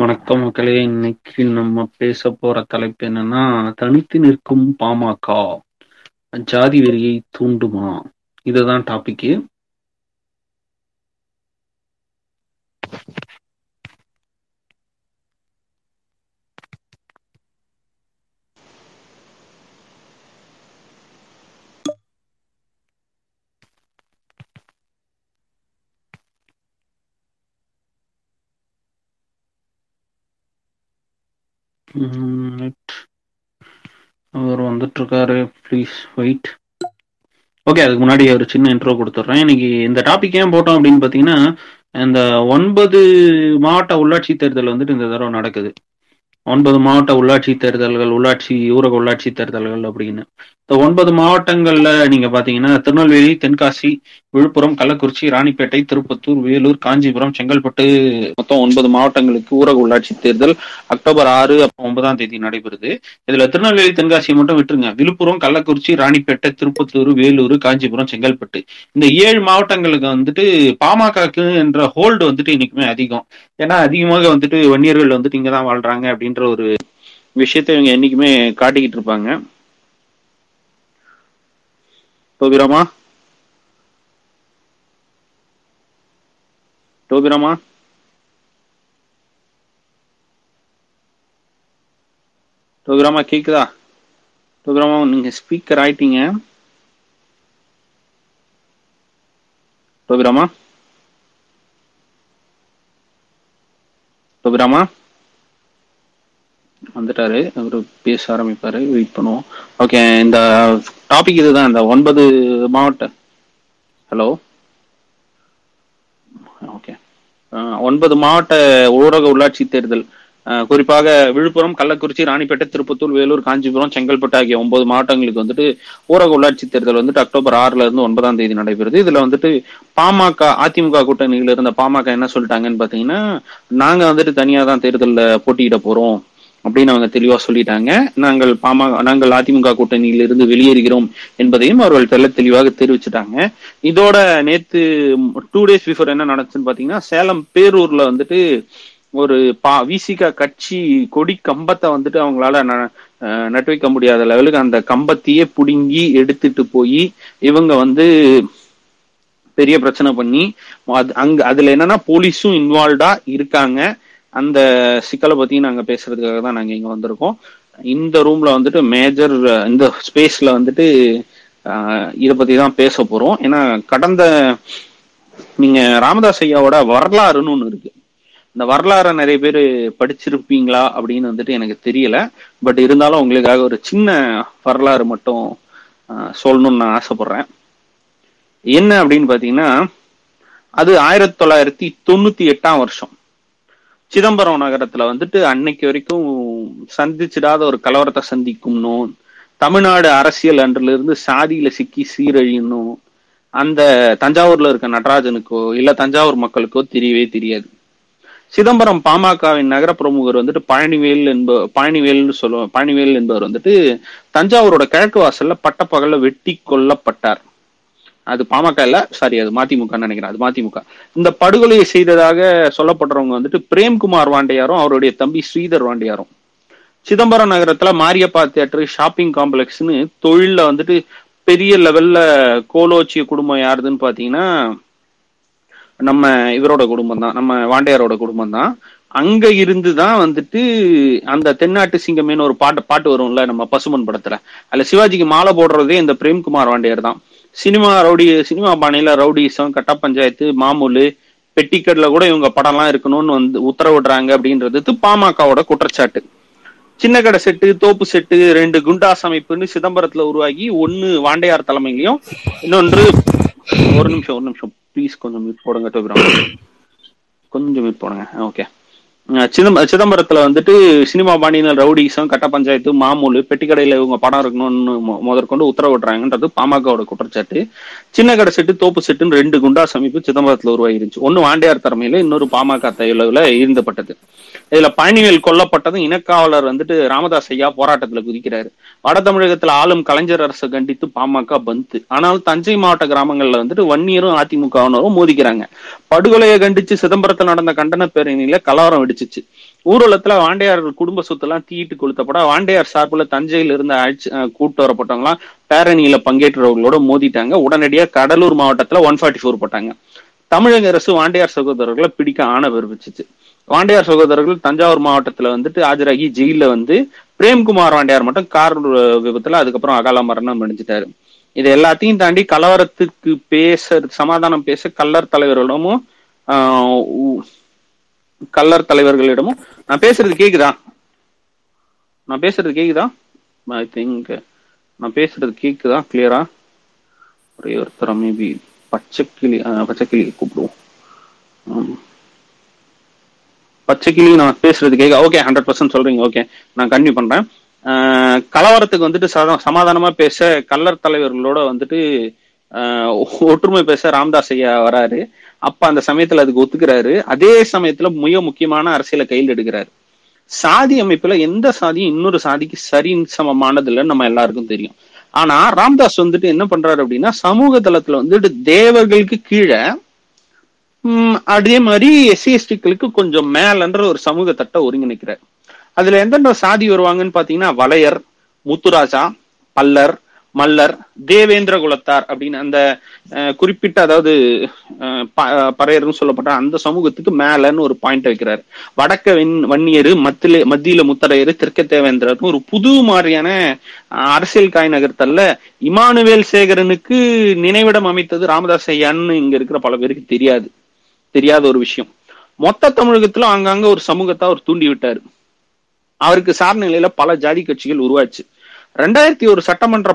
வணக்கம் மக்களே. இன்னைக்கு நம்ம பேச போற தலைப்பு என்னன்னா, தனித்து நிற்கும் பாமக ஜாதி வெறியை தூண்டுமா? இதுதான் டாபிக். அவர் வந்துட்டு இருக்காரு, ப்ளீஸ் வெயிட். ஓகே, அதுக்கு முன்னாடி ஒரு சின்ன இன்ட்ரோ கொடுத்துட்றேன். இன்னைக்கு இந்த டாபிக் ஏன் போட்டோம் அப்படின்னு பார்த்தீங்கன்னா, இந்த 9 மாவட்ட உள்ளாட்சி தேர்தல் வந்துட்டு இந்த தடவை நடக்குது. 9 மாவட்ட உள்ளாட்சி தேர்தல்கள், ஊரக உள்ளாட்சி தேர்தல்கள் அப்படின்னு. இந்த 9 மாவட்டங்கள்ல நீங்க பாத்தீங்கன்னா, திருநெல்வேலி, தென்காசி, விழுப்புரம், கள்ளக்குறிச்சி, ராணிப்பேட்டை, திருப்பத்தூர், வேலூர், காஞ்சிபுரம், செங்கல்பட்டு, மொத்தம் 9 மாவட்டங்களுக்கு ஊரக உள்ளாட்சி தேர்தல் அக்டோபர் 6 9ஆம் தேதி நடைபெறுது. இதுல திருநெல்வேலி, தென்காசியை மட்டும் விட்டுருங்க. விழுப்புரம், கள்ளக்குறிச்சி, ராணிப்பேட்டை, திருப்பத்தூர், வேலூர், காஞ்சிபுரம், செங்கல்பட்டு இந்த 7 மாவட்டங்களுக்கு வந்துட்டு பாமகக்கு என்ற ஹோல்டு வந்துட்டு இன்னைக்குமே அதிகம். ஏன்னா அதிகமாக வந்துட்டு வன்னியர்கள் வந்துட்டு இங்கதான் வாழ்றாங்க அப்படின்னு ஒரு விஷயத்தை இவங்க என்னைக்குமே காட்டிக்கிட்டு இருப்பாங்க. டோபிராமா டோபிராமா கேக்குதா? டோபிராமா, நீங்க ஸ்பீக்கர் ஆயிட்டீங்க. டோபிராமா டோபிராமா வந்துட்டாரு, அவரு பேச ஆரம்பிப்பாரு, வெயிட் பண்ணுவோம். ஓகே, இந்த டாபிக் இதுதான். இந்த 9 மாவட்ட ஹலோ ஓகே 9 மாவட்ட ஊரக உள்ளாட்சி தேர்தல், குறிப்பாக விழுப்புரம், கள்ளக்குறிச்சி, ராணிப்பேட்டை, திருப்பத்தூர், வேலூர், காஞ்சிபுரம், செங்கல்பட்டு ஆகிய 9 மாவட்டங்களுக்கு வந்துட்டு ஊரக உள்ளாட்சி தேர்தல் வந்துட்டு அக்டோபர் 6 9ஆம் தேதி நடைபெறுது. இதுல வந்துட்டு பாமக, அதிமுக கூட்டணியில இருந்த பாமக என்ன சொல்லிட்டாங்கன்னு பாத்தீங்கன்னா, நாங்க வந்துட்டு தனியா தான் தேர்தலில் போட்டியிட போறோம் அப்படின்னு அவங்க தெளிவா சொல்லிட்டாங்க. நாங்கள் அதிமுக கூட்டணியிலிருந்து வெளியேறுகிறோம் என்பதையும் அவர்கள் தெளிவாக தெரிவிச்சுட்டாங்க. இதோட நேத்து 2 days பிஃபோர் என்ன நடந்துச்சுன்னு பாத்தீங்கன்னா, சேலம் பேரூர்ல வந்துட்டு ஒரு விசிகா கட்சி கொடி கம்பத்தை வந்துட்டு அவங்களால நட்டு வைக்க முடியாத லெவலுக்கு அந்த கம்பத்தையே புடுங்கி எடுத்துட்டு போய் இவங்க வந்து பெரிய பிரச்சனை பண்ணி அங்க அதுல என்னன்னா போலீஸும் இன்வால்வ்டா இருக்காங்க. அந்த சிக்கலை பத்தி நாங்க பேசுறதுக்காக தான் நாங்க இங்க வந்திருக்கோம். இந்த ரூம்ல வந்துட்டு மேஜர் இந்த ஸ்பேஸ்ல வந்துட்டு இதை பத்தி தான் பேச போறோம். ஏன்னா கடந்த நீங்க ராமதாஸ் ஐயாவோட வரலாறுன்னு ஒண்ணு இருக்கு. இந்த வரலாறை நிறைய பேர் படிச்சிருப்பீங்களா அப்படின்னு வந்துட்டு எனக்கு தெரியல, பட் இருந்தாலும் உங்களுக்காக ஒரு சின்ன வரலாறு மட்டும் சொல்லணும்னு நான் ஆசைப்படுறேன். என்ன அப்படின்னு பாத்தீங்கன்னா, அது 1998ஆம் வருஷம் சிதம்பரம் நகரத்துல வந்துட்டு அன்னைக்கு வரைக்கும் சந்திச்சிடாத ஒரு கலவரத்தை சந்திக்கும்னும், தமிழ்நாடு அரசியல் அன்றிலிருந்து சாதியில சிக்கி சீரழியணும் அந்த தஞ்சாவூர்ல இருக்க நடராஜனுக்கோ இல்ல தஞ்சாவூர் மக்களுக்கோ தெரியவே தெரியாது. சிதம்பரம் பாமகவின் நகர பிரமுகர் வந்துட்டு பழனிவேல் என்பவர் வந்துட்டு தஞ்சாவூரோட கிழக்கு வாசல்ல பட்டப்பகல வெட்டி கொல்லப்பட்டார். அது பாமக இல்ல, சாரி, அது மதிமுக நினைக்கிறேன், அது மதிமுக. இந்த படுகொலையை செய்ததாக சொல்லப்படுறவங்க வந்துட்டு பிரேம்குமார் வாண்டையாரும் அவருடைய தம்பி ஸ்ரீதர் வாண்டையாரும். சிதம்பரம் நகரத்துல மாரியப்பா தியேட்டர், ஷாப்பிங் காம்ப்ளெக்ஸ்னு தொழில வந்துட்டு பெரிய லெவல்ல கோலோச்சிய குடும்பம் யாருதுன்னு பாத்தீங்கன்னா, நம்ம இவரோட குடும்பம் தான், நம்ம வாண்டையாரோட குடும்பம் தான். அங்க இருந்துதான் வந்துட்டு அந்த தென்னாட்டு சிங்கமேன்னு ஒரு பாட்டு வரும்ல நம்ம பசுமன் படத்துல, அதுல சிவாஜிக்கு மாலை போடுறதே இந்த பிரேம்குமார் வாண்டையார் தான். சினிமா பாணியில ரவுடிசம், கட்டா பஞ்சாயத்து, மாமூலு, பெட்டிக்கட்ல கூட இவங்க படம்லாம் இருக்கணும்னு வந்து உத்தரவிடுறாங்க அப்படின்றது பாமகவோட குற்றச்சாட்டு. சின்ன கடை செட்டு, தோப்பு செட்டு, 2 குண்டாஸ் அமைப்புன்னு சிதம்பரத்துல உருவாகி, ஒன்னு வாண்டையார் தலைமையிலையும், இன்னொன்று ஒரு நிமிஷம் ப்ளீஸ் கொஞ்சம் மிட் போடுங்க டோபிராமா, கொஞ்சம் மிட் போடுங்க. ஓகே, சிதம்பரத்துல வந்துட்டு சினிமா பாணியினர் ரவுடிசம், கட்ட பஞ்சாயத்து, மாமூலு, பெட்டிக்கடையில இவங்க படம் இருக்கணும்னு முதற்கொண்டு உத்தரவிடுறாங்கன்றது பாமகவோட குற்றச்சாட்டு. சின்ன கடை செட்டு, தோப்பு செட்டுன்னு 2 குண்டாஸ் அமைப்பு சிதம்பரத்துல உருவாயிருச்சு. ஒன்னு வாண்டையார் தலைமையில, இன்னொரு பாமக தலைமையில இருந்தப்பட்டது. இதுல பழனிவேல் கொல்லப்பட்டதும் இனக்காவலர் வந்துட்டு ராமதாஸ் ஐயா போராட்டத்துல குதிக்கிறாரு. வட தமிழகத்துல ஆளும் கலைஞர் அரசு கண்டித்து பாமக பந்து. ஆனால் தஞ்சை மாவட்ட கிராமங்கள்ல வந்துட்டு வன்னியரும் அதிமுகவினரும் மோதிக்கிறாங்க. படுகொலையை கண்டிச்சு சிதம்பரத்தில் நடந்த கண்டன பேரணியில கலவரம் வெடிச்சிச்சு. ஊர்வலத்துல வாண்டையார்கள் குடும்ப சொத்தெல்லாம் தீயிட்டு கொளுத்தப்பட வாண்டையார் சார்பில் தஞ்சையில் இருந்து கூட்டு வரப்பட்டவங்களாம் பேரணியில பங்கேற்றவர்களோட மோதிட்டாங்க. உடனடியாக கடலூர் மாவட்டத்துல 144 போட்டாங்க. தமிழக அரசு வாண்டையார் சகோதரர்களை பிடிக்க ஆணை பிறப்பிச்சிச்சு. வாண்டையார் சகோதரர்கள் தஞ்சாவூர் மாவட்டத்துல வந்துட்டு ஆஜராகி ஜெயில வந்து பிரேம்குமார் வாண்டையார் மட்டும் கார் விபத்துல அதுக்கப்புறம் அகால மரணம் அடைஞ்சிட்டாரு. இது எல்லாத்தையும் தாண்டி கலவரத்துக்கு சமாதானம் பேச கல்லர் தலைவர்களிடமும் நான் பேசுறது கேக்குதா ஐ திங்க் கிளியரா? ஒரே ஒருத்தர மேபி பச்சைக்கிளியை கூப்பிடுவோம். பச்சைக்கிளி நான் பேசுறது கேட்க ஓகே 100% சொல்றீங்க. ஓகே நான் கன்வியூ பண்றேன். கலவரத்துக்கு வந்துட்டு சமாதானமா பேச கல்லர் தலைவர்களோட வந்துட்டு ஒற்றுமை பேச ராமதாஸ் ஐயா வராரு. அப்ப அந்த சமயத்துல அதுக்கு ஒத்துக்கிறாரு. அதே சமயத்துல மிக முக்கியமான அரசியலை கையில் எடுக்கிறாரு. சாதி அமைப்புல எந்த சாதியும் இன்னொரு சாதிக்கு சரியின் சமமானது இல்லைன்னு நம்ம எல்லாருக்கும் தெரியும். ஆனா ராமதாஸ் வந்துட்டு என்ன பண்றாரு அப்படின்னா, சமூக தளத்துல வந்துட்டு தேவர்களுக்கு கீழே அதே மாதிரி எஸ்சி எஸ்டிகளுக்கு கொஞ்சம் மேலன்ற ஒரு சமூக தட்டை ஒருங்கிணைக்கிறார். அதுல எந்தெந்த சாதி வருவாங்கன்னு பாத்தீங்கன்னா, வளையர், முத்துராஜா, பல்லர், மல்லர், தேவேந்திர குலத்தார் அப்படின்னு அந்த குறிப்பிட்ட அதாவது பறையர்னு சொல்லப்பட்ட அந்த சமூகத்துக்கு மேலன்னு ஒரு பாயிண்ட் வைக்கிறாரு. வடக்க வன்னியரு, மத்தியில முத்தரையரு, தெற்க தேவேந்திரர்னு ஒரு புது மாதிரியான அரசியல் காய் நகர்த்தல்ல இமானுவேல் சேகரனுக்கு நினைவிடம் அமைத்தது ராமதாஸ் ஐயான்னு இங்க இருக்கிற பல பேருக்கு தெரியாத ஒரு விஷயம். மொத்த தமிழகத்திலும் அங்கங்க ஒரு சமூகத்தை அவர் தூண்டி விட்டாரு. அவருக்கு சார்ந்த நிலையில பல ஜாதி கட்சிகள் உருவாச்சு. 2001 சட்டமன்ற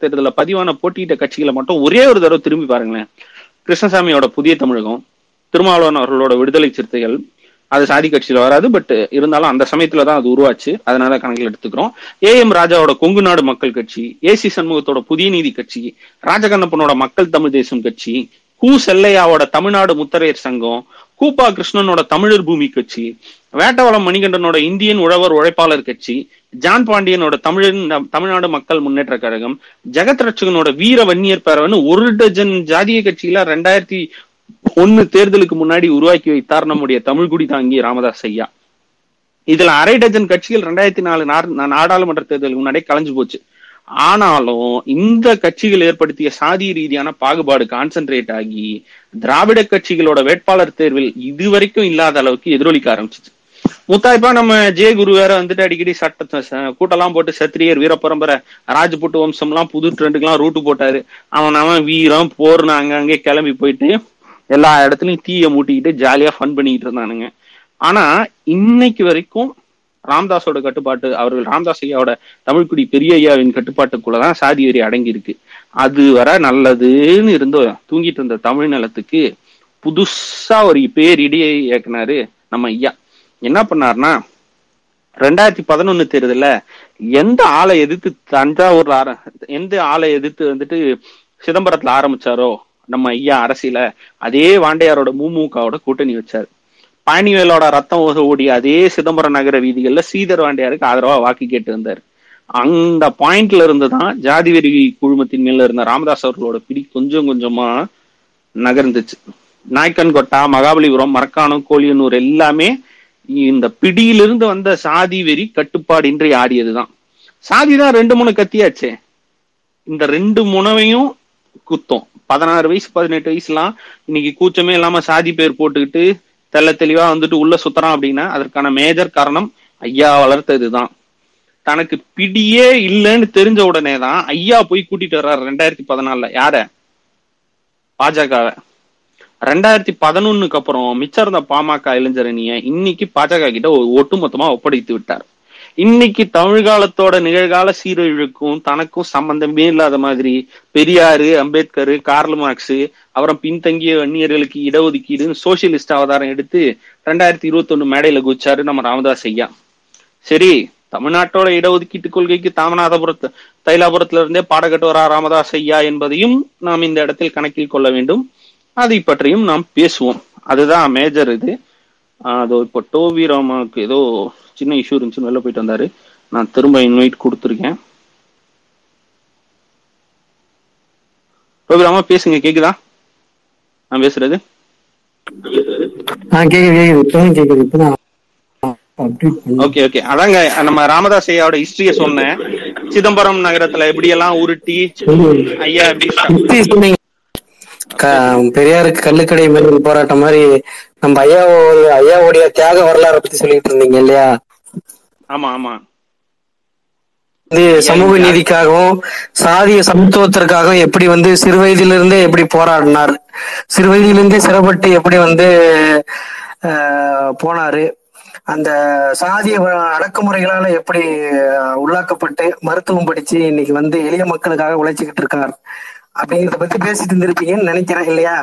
தேர்தலில் பதிவான போட்டியிட்ட கட்சிகளை மட்டும் ஒரே ஒரு தடவை திரும்பி பாருங்களேன். கிருஷ்ணசாமியோட புதிய தமிழகம், திருமாவளவன் அவர்களோட விடுதலை சிறுத்தைகள், அது சாதி கட்சியில வராது, பட் இருந்தாலும் அந்த சமயத்துலதான் அது உருவாச்சு, அதனால கணக்கில் எடுத்துக்கிறோம். AM ராஜாவோட கொங்கு நாடு மக்கள் கட்சி, AC சண்முகத்தோட புதிய நீதி கட்சி, ராஜகண்ணப்பனோட மக்கள் தமிழ் தேசம் கட்சி, கு செல்லையாவோட தமிழ்நாடு முத்தரையர் சங்கம், கூப்பா கிருஷ்ணனோட தமிழர் பூமி கட்சி, வேட்டவளம் மணிகண்டனோட இந்தியன் உழவர் உழைப்பாளர் கட்சி, ஜான் பாண்டியனோட தமிழ்நாடு மக்கள் முன்னேற்ற கழகம், ஜெகத் ரட்சகனோட வீர வன்னியர் பேரவன், ஒரு டஜன் ஜாதிய கட்சியில 2001 தேர்தலுக்கு முன்னாடி உருவாக்கி வைத்தார் நம்முடைய தமிழ்குடி தாங்கி ராமதாஸ் ஐயா. இதுல அரை டஜன் கட்சிகள் 2004 நாடாளுமன்ற தேர்தலுக்கு முன்னாடி கலைஞ்சு போச்சு. ஆனாலும் இந்த கட்சிகள் ஏற்படுத்திய சாதி ரீதியான பாகுபாடு கான்சென்ட்ரேட் ஆகி திராவிட கட்சிகளோட வேட்பாளர் தேர்வில் இதுவரைக்கும் இல்லாத அளவுக்கு எதிரொலிக்க ஆரம்பிச்சிச்சு. முத்தாய்ப்பா நம்ம ஜெய குரு வேற வந்துட்டு அடிக்கடி கூட்டெல்லாம் போட்டு சத்திரியர், வீரப்பரம்பரை, ராஜபுட்டு வம்சம் எல்லாம் புது ட்ரெண்டுக்கெல்லாம் ரூட்டு போட்டாரு. அவன் வீரம் போர்னு அங்கங்கே கிளம்பி போயிட்டு எல்லா இடத்துலயும் தீயை மூட்டிக்கிட்டு ஜாலியா ஃபன் பண்ணிக்கிட்டு இருந்தானுங்க. ஆனா இன்னைக்கு வரைக்கும் ராமதாஸோட கட்டுப்பாட்டு, அவர்கள் ராமதாஸ் ஐயாவோட தமிழ்குடி பெரிய ஐயாவின் கட்டுப்பாட்டுக்குள்ளதான் சாதி வெறி அடங்கி இருக்கு. அது வர நல்லதுன்னு இருந்த தூங்கிட்டு இருந்த தமிழ் நிலத்துக்கு புதுசா ஒரு பேரிடியை இயக்குனாரு நம்ம ஐயா. என்ன பண்ணாருன்னா, 2011 தேர்தலில் எந்த ஆளை எதிர்த்து வந்துட்டு சிதம்பரத்துல ஆரம்பிச்சாரோ நம்ம ஐயா அரசியல, அதே வாண்டையாரோட மூமுகாவோட கூட்டணி வச்சாரு. பழனிவேலோட ரத்தம் ஓடிய அதே சிதம்பரம் நகர வீதிகள்ல சீதர் வாண்டையாருக்கு ஆதரவா வாக்கு கேட்டு வந்தாரு. அந்த பாயிண்ட்ல இருந்துதான் ஜாதிவெறி குழுமத்தின் மேல இருந்த ராமதாஸ் அவர்களோட பிடி கொஞ்சம் கொஞ்சமா நகர்ந்துச்சு. நாய்க்கன்கொட்டா, மகாபலிபுரம், மரக்காணம், கோழியனூர் எல்லாமே இந்த பிடியிலிருந்து வந்த சாதி வெறி கட்டுப்பாடின்றி ஆடியதுதான். சாதிதான் 2 முனை கத்தியாச்சே, இந்த 2 முனைவையும் குத்தம். 16 வயசு 18 வயசுலாம் இன்னைக்கு கூச்சமே இல்லாம சாதி பேர் போட்டுக்கிட்டு தெல்ல தெளிவா வந்துட்டு உள்ள சுத்தறான் அப்படின்னா அதற்கான மேஜர் காரணம் ஐயா வளர்த்ததுதான். தனக்கு பிடியே இல்லைன்னு தெரிஞ்ச உடனே தான் ஐயா போய் கூட்டிட்டு வர்றாரு 2014 யார? பாஜகவை. 2011க்கு அப்புறம் மிச்சம் இருந்த பாமக இளைஞரணிய இன்னைக்கு பாஜக கிட்ட ஒட்டுமொத்தமா ஒப்படைத்து விட்டார். இன்னைக்கு தமிழ்காலத்தோட நிகழ்கால சீரழிவுக்கும் தனக்கும் சம்பந்தமே இல்லாத மாதிரி பெரியாரு, அம்பேத்கர், கார்ல் மார்க்ஸ், அப்புறம் பின்தங்கிய வன்னியர்களுக்கு இடஒதுக்கீடுன்னு சோசியலிஸ்ட் அவதாரம் எடுத்து 2021 மேடையில குதிச்சாரு நம்ம ராமதாஸ் ஐயா. சரி, தமிழ்நாட்டோட இடஒதுக்கீட்டு கொள்கைக்கு தாமநாதபுரத்து தைலாபுரத்துல இருந்தே பாடகட்டு வரா ராமதாஸ் ஐயா என்பதையும் நாம் இந்த இடத்தில் கணக்கில் கொள்ள வேண்டும். அதை பற்றியும் நாம் பேசுவோம். அதுதான் மேஜர் இது. அதோ இப்போ டோபிராமாவுக்கு ஏதோ சின்ன இஷ்யூ இருந்துச்சுன்னு வெளில போயிட்டு வந்தாரு. நான் திரும்ப இன்வைட் கொடுத்துருக்கேன். டோபிராமா பேசுங்க, கேக்குதா நான் பேசுறது? அதாங்க நம்ம ராமதாஸ் ஐயாவோட ஹிஸ்டரிய சொன்னேன். சிதம்பரம் நகரத்துல எப்படி எல்லாம் உருட்டி ஐயா எப்படி பெரியாருக்கு கள்ளுக்கடை மீது போராட்டம் மாதிரி நம்ம ஐயாவோடைய தியாக வரலாறு பத்தி சொல்லிட்டு இருந்தீங்க இல்லையா? ஆமா ஆமா, சமூக நீதிக்காகவும் சாதிய சமத்துவத்திற்காகவும் எப்படி வந்து சிறு வயதிலிருந்தே எப்படி போராடினார், சிறு வயதிலிருந்தே சிறப்பட்டு எப்படி வந்து போனாரு, அந்த சாதிய அடக்குமுறைகளால எப்படி உள்ளாக்கப்பட்டு மருத்துவம் படிச்சு இன்னைக்கு வந்து எளிய மக்களுக்காக உழைச்சிக்கிட்டு இருக்கார் அப்படிங்கறத பத்தி பேசிட்டு இருந்திருப்பீங்கன்னு நினைக்கிறேன் இல்லையா?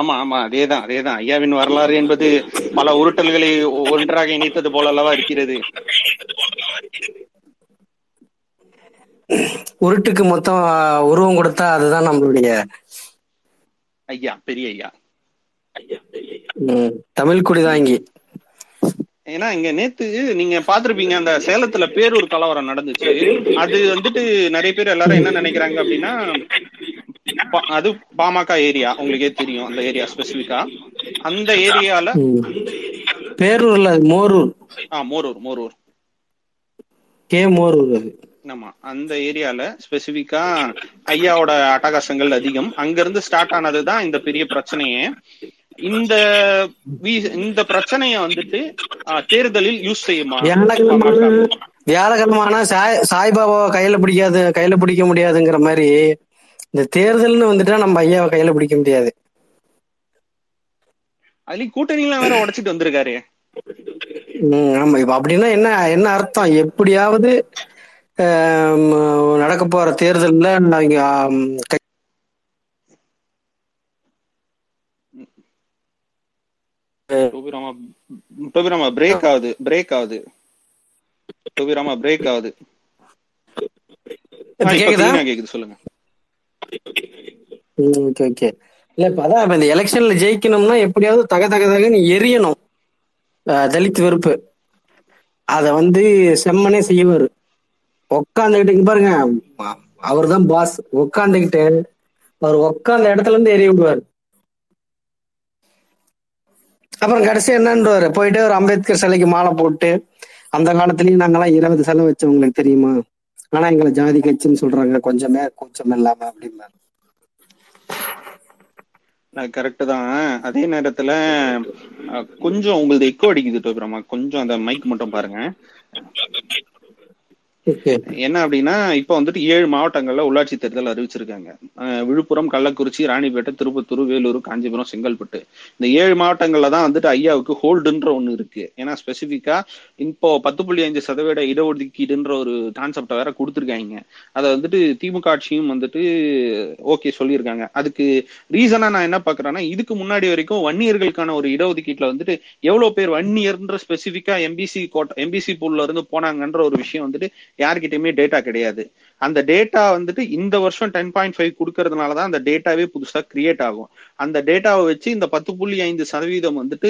ஆமா ஆமா, அதேதான் அதேதான். ஐயாவின் வரலாறு என்பது பல உருட்டல்களை ஒன்றாக இணைத்தது போல அல்லவா இருக்கிறது. உருட்டுக்கு மொத்தம் உருவம் கொடுத்தா அதுதான் நம்மளுடைய ஐயா, பெரிய ஐயா, தமிழ் குடிதாங்கி. ஏன்னா இங்க நேத்து நீங்க பாத்திருப்பீங்க, அந்த சேலத்துல பேரூர் கலவரம் நடந்துச்சு. அது வந்துட்டு நிறைய பேர் எல்லாரும் என்ன நினைக்கிறாங்க அப்படின்னா, அது பாமக ஏரியா, உங்களுக்கே தெரியும் அந்த ஏரியா ஸ்பெசிபிக்கா. அந்த ஏரியால பேரூர்ல மோரூர், மோரூர் மோரூர் கே மோரூர், ஆமா, அந்த ஏரியால ஸ்பெசிபிக்கா ஐயாவோட அட்டகாசங்கள் அதிகம். அங்க இருந்து ஸ்டார்ட் ஆனதுதான் இந்த பெரிய பிரச்சனையே. இந்த பிரச்சனைய வந்துட்டு தேர்தலில் யூஸ் செய்யுமா, வியாழக்கிழமான சாய்பாபாவை கையில பிடிக்க முடியாதுங்கிற மாதிரி இந்த தேர்தல்னு வந்துட்டா நம்ம ஐயாவை கையில பிடிக்க முடியாது. அதுலயும் கூட்டணியெல்லாம் வேற உடைச்சிட்டு வந்திருக்காரு. ஆமா, இப்ப அப்படின்னா என்ன என்ன அர்த்தம்? எப்படியாவது நடக்க போற தேர்தல்ல டோபிராமா பிரேக் ஆகுது. கேக்குது, சொல்லுங்க. Okay okay. இல்ல இப்ப அதான் இந்த எலெக்ஷன்ல ஜெயிக்கணும்னா எப்படியாவது தகதகதகன்னு எரியணும் தலித் வெறுப்பு. அத வந்து செம்மனே செய்வாரு உக்காந்துகிட்டு. பாருங்க, அவர் தான் பாஸ். உக்காந்துகிட்டு அவர் உக்காந்த இடத்துல இருந்து எரிய விடுவாரு. அப்புறம் கடைசி என்னன்றாரு, போயிட்டு ஒரு அம்பேத்கர் சிலைக்கு மாலை போட்டு, அந்த காலத்திலயும் நாங்கெல்லாம் 20 சிலை வச்சோம் உங்களுக்கு தெரியுமா, ஆனா எங்களை ஜாதி கட்சின்னு சொல்றாங்க கொஞ்சமே கூச்சம் இல்லாம அப்படின்னாரு. கரெக்ட் தான். அதே நேரத்துல கொஞ்சம் உங்களுக்கு எக்கோ அடிக்குது டோபிராமா, கொஞ்சம் அந்த மைக் மட்டும் பாருங்க. என்ன அப்படின்னா, இப்ப வந்துட்டு 7 மாவட்டங்கள்ல உள்ளாட்சி தேர்தல் அறிவிச்சிருக்காங்க. விழுப்புரம், கள்ளக்குறிச்சி, ராணிப்பேட்டை, திருப்பத்தூர், வேலூர், காஞ்சிபுரம், செங்கல்பட்டு. இந்த 7 மாவட்டங்கள்ல தான் வந்துட்டு ஐயாவுக்கு ஹோல்டுன்ற ஒண்ணு இருக்கு. ஏன்னா ஸ்பெசிபிக்கா இப்போ 10.5% இடஒதுக்கீடுன்ற ஒரு கான்செப்ட வேற கொடுத்துருக்காங்க. அதை வந்துட்டு திமுக ஆட்சியும் வந்துட்டு ஓகே சொல்லியிருக்காங்க. அதுக்கு ரீசனா நான் என்ன பாக்குறேன்னா, இதுக்கு முன்னாடி வரைக்கும் வன்னியர்களுக்கான ஒரு இடஒதுக்கீட்டுல வந்துட்டு எவ்வளவு பேர் வன்னியர்ன்ற ஸ்பெசிபிக்கா எம்பிசி பூல்ல இருந்து போனாங்கன்ற ஒரு விஷயம் வந்துட்டு யாருக்கிட்டயுமே டேட்டா கிடையாது. அந்த டேட்டா வந்துட்டு இந்த வருஷம் 10.5 கொடுக்கறதுனாலதான் அந்த டேட்டாவே புதுசா கிரியேட் ஆகும். அந்த டேட்டாவை வச்சு இந்த 10.5% வந்துட்டு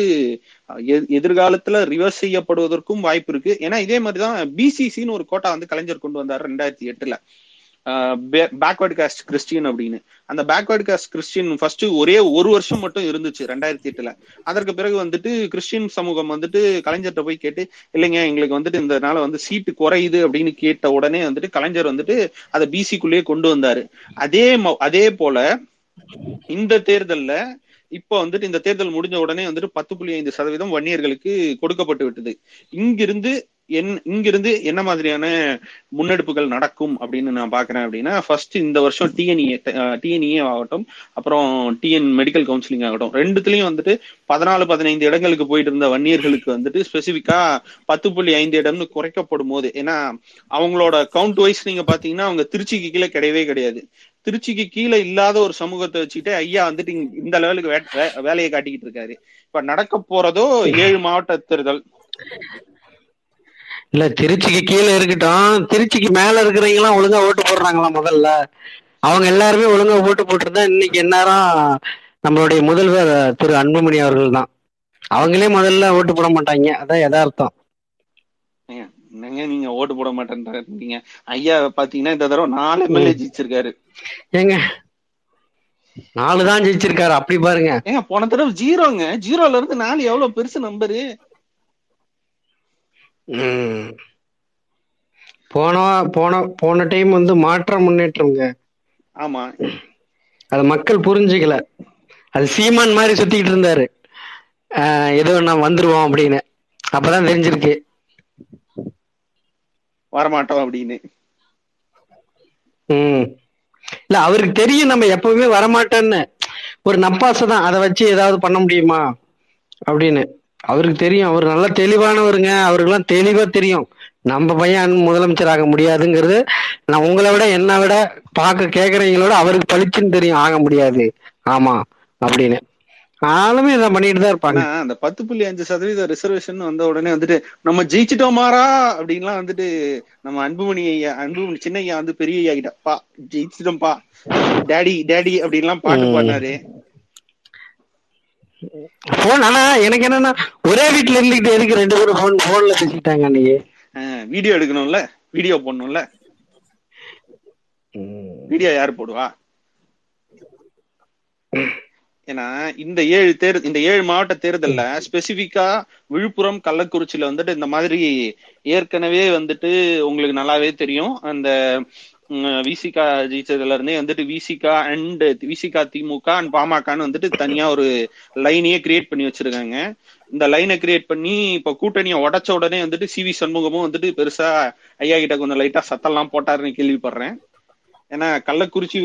எதிர்காலத்துல ரிவர்ஸ் செய்யப்படுவதற்கும் வாய்ப்பு இருக்கு. ஏன்னா இதே மாதிரிதான் பிசிசின்னு ஒரு கோட்டா வந்து கலைஞர் கொண்டு வந்தாரு 2008 பேக்வர்ட் காஸ்ட் கிறிஸ்டியன் அப்படின்னு. அந்த பேக்வர்ட் காஸ்ட் கிறிஸ்டியன் ஃபர்ஸ்ட் ஒரே ஒரு வருஷம் மட்டும் இருந்துச்சு 2008. அதற்கு பிறகு வந்துட்டு கிறிஸ்டியன் சமூகம் வந்துட்டு கலைஞர்கிட்ட போய் கேட்டு, இல்லைங்க எங்களுக்கு வந்துட்டு இந்தனால வந்து சீட்டு குறையுது அப்படின்னு கேட்ட உடனே வந்துட்டு கலைஞர் வந்துட்டு அதை பிசிக்குள்ளேயே கொண்டு வந்தாரு. அதே போல இந்த தேர்தல்ல இப்ப வந்துட்டு இந்த தேர்தல் முடிஞ்ச உடனே வந்துட்டு 10.5% வன்னியர்களுக்கு கொடுக்கப்பட்டு விட்டது. இங்கிருந்து என்ன மாதிரியான முன்னெடுப்புகள் நடக்கும் அப்படின்னு நான் பாக்குறேன் அப்படின்னா, ஃபர்ஸ்ட் இந்த வருஷம் டிஎன்இஏ ஆகட்டும், அப்புறம் டிஎன் மெடிக்கல் கவுன்சிலிங் ஆகட்டும், 2த்துலயும் வந்துட்டு 14-15 இடங்களுக்கு போயிட்டு இருந்த வன்னியர்களுக்கு வந்துட்டு ஸ்பெசிபிக்கா 10.5 இடம்னு குறைக்கப்படும் போது, ஏன்னா அவங்களோட கவுண்ட் வைஸ் நீங்க பாத்தீங்கன்னா அவங்க திருச்சிக்கு கீழே கிடையவே கிடையாது. திருச்சிக்கு கீழே இல்லாத ஒரு சமூகத்தை வச்சுக்கிட்டு ஐயா வந்துட்டு இந்த லெவலுக்கு வேலையை காட்டிக்கிட்டு இருக்காரு. இப்ப நடக்க போறதோ 7 மாவட்ட தேர்தல் இல்ல, திருச்சிக்கு கீழே இருக்கட்டும், திருச்சிக்கு மேல இருக்கிறவங்களாம் ஒழுங்கா ஓட்டு போடுறாங்களா? முதல்ல அவங்க எல்லாருமே ஒழுங்கா ஓட்டு போட்டுருந்தா இன்னைக்கு எந்நேரம் நம்மளுடைய முதல்வர் திரு அன்புமணி அவர்கள் தான். அவங்களே முதல்ல ஓட்டு போட மாட்டாங்க, அதான் எதார்த்தம். என்னங்க நீங்க ஓட்டு போட மாட்டேன்றீங்க? ஐயா பாத்தீங்கன்னா இந்த தடவை 4 எம்எல்ஏ ஜெயிச்சிருக்காரு. ஏங்க 4 தான் ஜெயிச்சிருக்காரு. அப்படி பாருங்க, ஏங்க போன தடவை 0ங்க, 0ல இருந்து 4 எவ்வளவு பெருசு நம்பரு. போன டைம் வந்து மாற்ற முன்னேற்றம்ங்க. ஆமா, அது மக்கள் புரிஞ்சுக்கல. அது சீமான் மாதிரி சுத்திக்கிட்டு இருந்தாரு, ஏதோ நான் வந்துருவோம் அப்படின்னு. அப்பதான் தெரிஞ்சிருக்கு வரமாட்டோம் அப்படின்னு. இல்ல அவருக்கு தெரியும் நம்ம எப்பவுமே வரமாட்டோம்னு, ஒரு நப்பாசதான். அதை வச்சு ஏதாவது பண்ண முடியுமா அப்படின்னு அவருக்கு தெரியும். அவர் நல்லா தெளிவானவருங்க, அவருக்கெல்லாம் தெளிவா தெரியும் நம்ம பையன் முதலமைச்சர் ஆக முடியாதுங்கிறது. நான் உங்களை விட என்ன விட பார்க்க கேட்கறவங்களோட அவருக்கு பளிச்சுன்னு தெரியும் ஆக முடியாது. ஆமா அப்படின்னு ஆளுமே இதான் பண்ணிட்டு தான் இருப்பாங்க. அந்த 10.5% ரிசர்வேஷன் வந்த உடனே வந்துட்டு நம்ம ஜெயிச்சிட்டோமாரா அப்படின்லாம் வந்துட்டு நம்ம அன்புமணி சின்னையா வந்து பெரிய ஐயா கிட்ட பா ஜெயிச்சிட்டோம்பா டேடி டேடி அப்படின்லாம் பாட்டு பாடினாரு. ஆனா எனக்கு என்னன்னா ஒரே வீட்டுல இருந்துகிட்டு எதுக்கு 2 பேரும் போன்ல பேசிட்டாங்க. அன்னைக்கு வீடியோ எடுக்கணும்ல, வீடியோ போடணும்ல, வீடியோ யாரு போடுவா? ஏன்னா இந்த ஏழு மாவட்ட தேர்தல்ல ஸ்பெசிபிக்கா விழுப்புரம் கள்ளக்குறிச்சியில வந்துட்டு இந்த மாதிரி ஏற்கனவே வந்துட்டு உங்களுக்கு நல்லாவே தெரியும். அந்த விசிகா ஜெயிச்சதுல இருந்தே வந்துட்டு விசிகா திமுக அண்ட் பாமகன்னு வந்துட்டு தனியா ஒரு லைனையே கிரியேட் பண்ணி வச்சிருக்காங்க. இந்த லைனை கிரியேட் பண்ணி இப்ப கூட்டணியை உடைச்ச உடனே வந்துட்டு சிவி சண்முகமும் வந்துட்டு பெருசா ஐயா கிட்ட கொஞ்சம் லைட்டா சத்தம்லாம் போட்டாருன்னு கேள்விப்படுறேன். ஏன்னா கள்ளக்குறிச்சி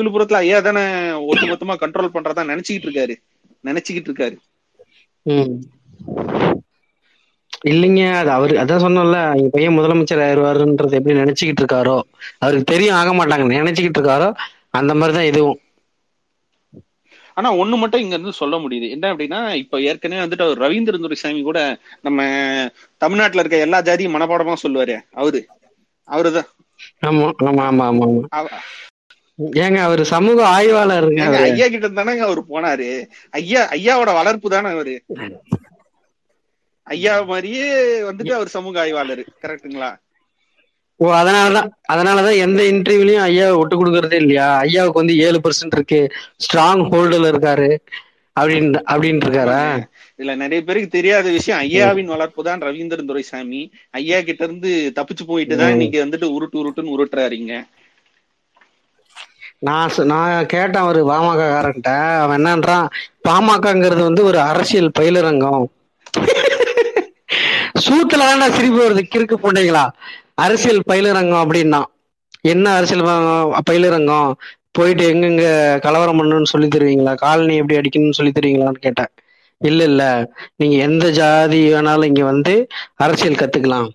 விழுப்புரத்துல ஐயா தானே ஒட்டுமொத்தமா கண்ட்ரோல் பண்றதா நினைச்சுக்கிட்டு இருக்காரு. இல்லைங்க, அது அவரு அதான் சொன்னோம்ல, என் பையன் முதலமைச்சர் ஆயிடுவாருன்றது எப்படி நினைச்சுக்கிட்டு இருக்காரோ அவருக்கு தெரியும் ஆக மாட்டாங்க நினைச்சுக்கிட்டு இருக்காரோ அந்த மாதிரிதான் இதுவும். ஆனா ஒண்ணு மட்டும் இங்க இருந்து சொல்ல முடியுது என்ன அப்படின்னா, இப்ப ஏற்கனவே வந்துட்டு அவர் ரவீந்திரன் துரைசாமி கூட நம்ம தமிழ்நாட்டுல இருக்க எல்லா ஜாதியும் மனப்பாடமா சொல்லுவாரு. அவருதான். ஆமா ஆமா ஆமா ஆமா ஆமா ஏங்க அவரு சமூக ஆய்வாளர் இருக்காங்க. ஐயா கிட்ட தானேங்க அவரு போனாரு. ஐயாவோட வளர்ப்பு தானே அவரு. ஐயா மாதிரியே வந்துட்டு அவர் சமூக ஆய்வாளர். கரெக்டுங்களா? ஓ, அதனாலதான் எந்த இன்டர்வியூலயும் ஐயாவை விட்டு கொடுக்கறதே இல்லையா? ஐயாவுக்கு வந்து 7% இருக்கு, ஸ்ட்ராங் ஹோல்டுல இருக்காரு அப்படின்னு இருக்காரா? இதுல நிறைய பேருக்கு தெரியாத விஷயம், ஐயாவின் வளர்ப்பு தான் ரவீந்திரன் துரைசாமி. ஐயா கிட்ட இருந்து தப்பிச்சு போயிட்டுதான் இன்னைக்கு வந்துட்டு உருட்டுன்னு உருட்டுறாருங்க. நான் கேட்டேன் அவரு பாமக காரன்ட்ட. அவன் என்னன்றான், பாமகங்கிறது வந்து ஒரு அரசியல் பயிலரங்கம். சூத்துல தானே சிரிப்பு வருது, கிறுக்கு போட்டீங்களா? அரசியல் பயிலரங்கம் அப்படின்னா என்ன? அரசியல் பயிலரங்கம் போயிட்டு எங்கெங்க கலவரம் பண்ணணும்னு சொல்லி தருவீங்களா? காலனி எப்படி அடிக்கணும்னு சொல்லி தருவீங்களான்னு கேட்டேன். இல்ல நீங்க எந்த ஜாதி வேணாலும் இங்க வந்து அரசியல் கத்துக்கலாம்,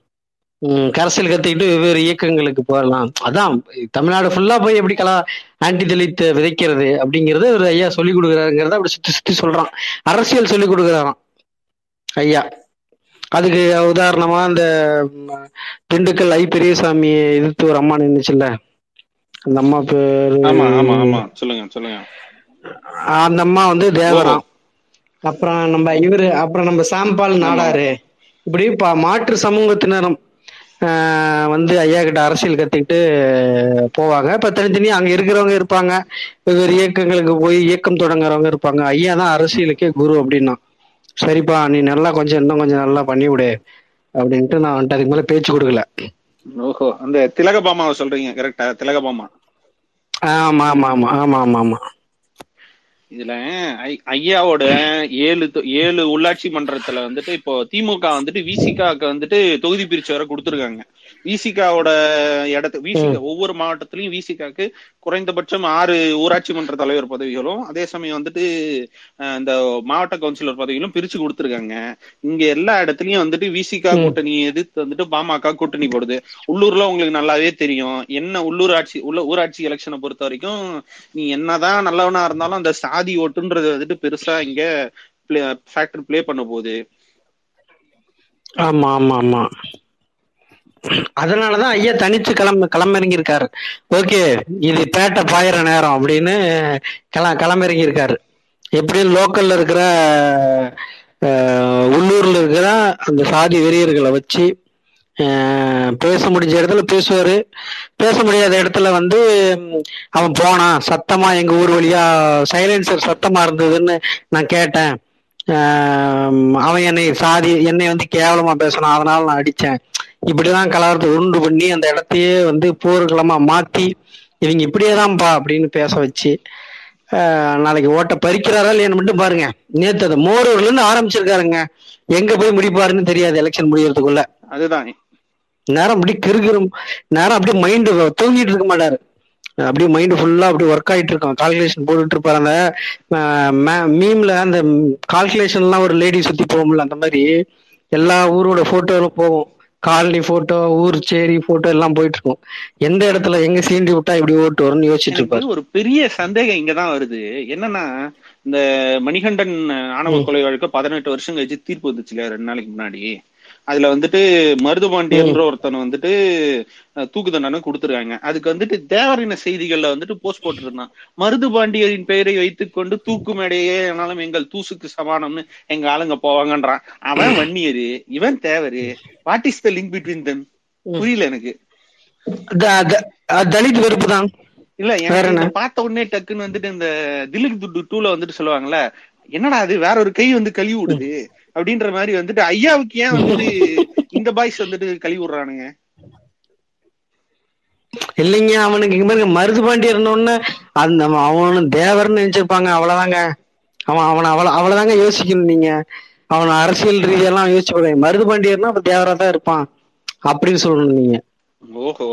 அரசியல் கத்துக்கிட்டு வெவ்வேறு இயக்கங்களுக்கு போகலாம். அதான் தமிழ்நாடு ஃபுல்லா போய் எப்படி ஆன்டி தலித்து விதைக்கிறது அப்படிங்கறது ஒரு ஐயா சொல்லி கொடுக்குறாருங்கிறத அப்படி சுத்தி சுத்தி சொல்றான். அரசியல் சொல்லி கொடுக்குறாராம் ஐயா. அதுக்கு உதாரணமா அந்த திண்டுக்கல் ஐ பெரியசாமி எதிர்த்து ஒரு அம்மா நின்றுச்சுல்ல, அந்த அம்மா பேரு சொல்லுங்க. அந்த அம்மா வந்து தேவராம். அப்புறம் நம்ம சாம்பால் நாடாரு. இப்படி மாற்று சமூகத்தினரும் வந்து ஐயா கிட்ட அரசியல் கத்துக்கிட்டு போவாங்க. இப்ப தனித்தனியா அங்க இருக்கிறவங்க இருப்பாங்க, வெவ்வேறு இயக்கங்களுக்கு போய் இயக்கம் தொடங்குறவங்க இருப்பாங்க. ஐயா தான் அரசியலுக்கே குரு அப்படின்னா, சரிப்பா நீ நல்லா இன்னும் கொஞ்சம் நல்லா பண்ணி விடு அப்படின்ட்டு நான் வந்துட்டு அதுக்கு மேல பேச்சு கொடுக்கல. ஓஹோ, அந்த திலகபாமாவை சொல்றீங்க கரெக்டா? திலகபாமா. ஆமா ஆமா ஆமா ஆமா ஆமா ஆமா இதுல ஐயாவோட 7 உள்ளாட்சி மன்றத்துல வந்துட்டு இப்போ திமுக வந்துட்டு விசிகாக்கு வந்துட்டு தொகுதி பிரிச்சு வர கொடுத்துருக்காங்க. விசிகாவோட இடத்துக்கு விசிகா ஒவ்வொரு மாவட்டத்திலயும் விசிகாக்கு குறைந்தபட்சம் 6 ஊராட்சி மன்ற தலைவர் பதவிகளும் அதே சமயம் வந்துட்டு இந்த மாவட்ட கவுன்சிலர் பதவிகளும் பிரிச்சு கொடுத்துருக்காங்க. இங்க எல்லா இடத்துலயும் வந்துட்டு விசிகா கூட்டணி எதிர்த்து வந்துட்டு பாமக கூட்டணி போடுது. உள்ளூர்ல உங்களுக்கு நல்லாவே தெரியும் என்ன உள்ளூராட்சி எலெக்ஷனை பொறுத்த வரைக்கும் நீ என்னதான் நல்லவனா இருந்தாலும் அந்த சாதி ஓட்டுன்றது வந்துட்டு பெருசா இங்க ஃபேக்டர் பிளே பண்ண போகுது. ஆமா ஆமா ஆமா அதனாலதான் ஐயா தனிச்சு களமிறங்கி இருக்காரு. ஓகே, இது பேட்டை பாயிற நேரம் அப்படின்னு களமிறங்கி இருக்காரு. எப்படியும் லோக்கல்ல இருக்கிற உள்ளூர்ல இருக்கிற அந்த சாதி வெறியர்களை வச்சு பேச முடிஞ்ச இடத்துல பேசுவாரு, பேச முடியாத இடத்துல வந்து அவன் போனான் சத்தமா, எங்க ஊர் வழியா சைலன்சர் சத்தமா இருந்ததுன்னு நான் கேட்டேன், அவன் என்னை வந்து கேவலமா பேசினான், அதனால நான் அடிச்சேன், இப்படிதான் கலவரத்தை உண்டு பண்ணி அந்த இடத்தையே வந்து போர்க்களமா மாத்தி இவங்க இப்படியேதான்ப்பா அப்படின்னு பேச வச்சு நாளைக்கு ஓட்ட பறிக்கிறாரா இல்லையான்னு மட்டும் பாருங்க. நேத்து அது மோரூர்ல இருந்து ஆரம்பிச்சிருக்காருங்க, எங்க போய் முடிப்பாருன்னு தெரியாது எலெக்ஷன் முடியறதுக்குள்ள. அதுதான் நேரம் அப்படி கிறுகிறும் நேரம் அப்படியே மைண்டு தூங்கிட்டு இருக்க மாட்டாரு, அப்படியே மைண்டு ஃபுல்லா அப்படி ஒர்க் ஆயிட்டு இருக்கும், கால்குலேஷன் போட்டுட்டு இருப்பாரு. அந்த மீம்ல அந்த கால்குலேஷன் எல்லாம் ஒரு லேடி சுத்தி போகும்ல, அந்த மாதிரி எல்லா ஊரோட போட்டோலும் போகும், காலனி போட்டோ ஊர் சேரி போட்டோ எல்லாம் போயிட்டு இருக்கும். எந்த இடத்துல எங்க சீண்டி விட்டா இப்படி ஓட்டு வரும்னு யோசிச்சுட்டு இருப்பாரு. ஒரு பெரிய சந்தேகம் இங்கதான் வருது, என்னன்னா இந்த மணிகண்டன் ஆணவ கொலை வழக்கு 18 வருஷம் கழிச்சு தீர்ப்பு வந்துச்சு இல்லையா 2 நாளைக்கு முன்னாடி. அதுல வந்துட்டு மருதுபாண்டியன்ற ஒருத்தன் வந்துட்டு தூக்கு தண்டனை கொடுத்துருக்காங்க. அதுக்கு வந்துட்டு தேவரின செய்திகள்ல வந்துட்டு போஸ்ட் போட்டுருந்தான், மருதுபாண்டியரின் பெயரை வைத்துக் கொண்டு தூக்கு மேடையே ஆனாலும் எங்கள் தூசுக்கு சமானம்னு எங்க ஆளுங்க போவாங்கன்றான். அவன் வன்னியரு, இவன் தேவரு, what is the link between them? புரியல எனக்கு. தலித் வெறுப்பு தான் இல்ல எனக்கு. பார்த்த உடனே டக்குன்னு வந்துட்டு இந்த திலீப் துட்டு 2ல வந்துட்டு சொல்லுவாங்கல்ல, என்னடா அது வேற ஒரு கை வந்து கழுவி விடுது அப்படின்ற மாதிரி வந்துட்டு ஐயாவுக்கு ஏன் வந்துட்டு இந்த பாய்ஸ் வந்துட்டு கழுவி விடுறானுங்க இல்லைங்க. அவனுக்கு மருதுபாண்டியர்னு அவனு தேவர்னு நினைச்சிருப்பாங்க, அவ்வளவுதாங்க. அவளதாங்க யோசிக்கணும் நீங்க. அவன் அரசியல் ரீதியெல்லாம் யோசிச்சு மருதுபாண்டியர்னா அப்ப தேவரா தான் இருப்பான் அப்படின்னு சொல்லணும் நீங்க. ஓஹோ,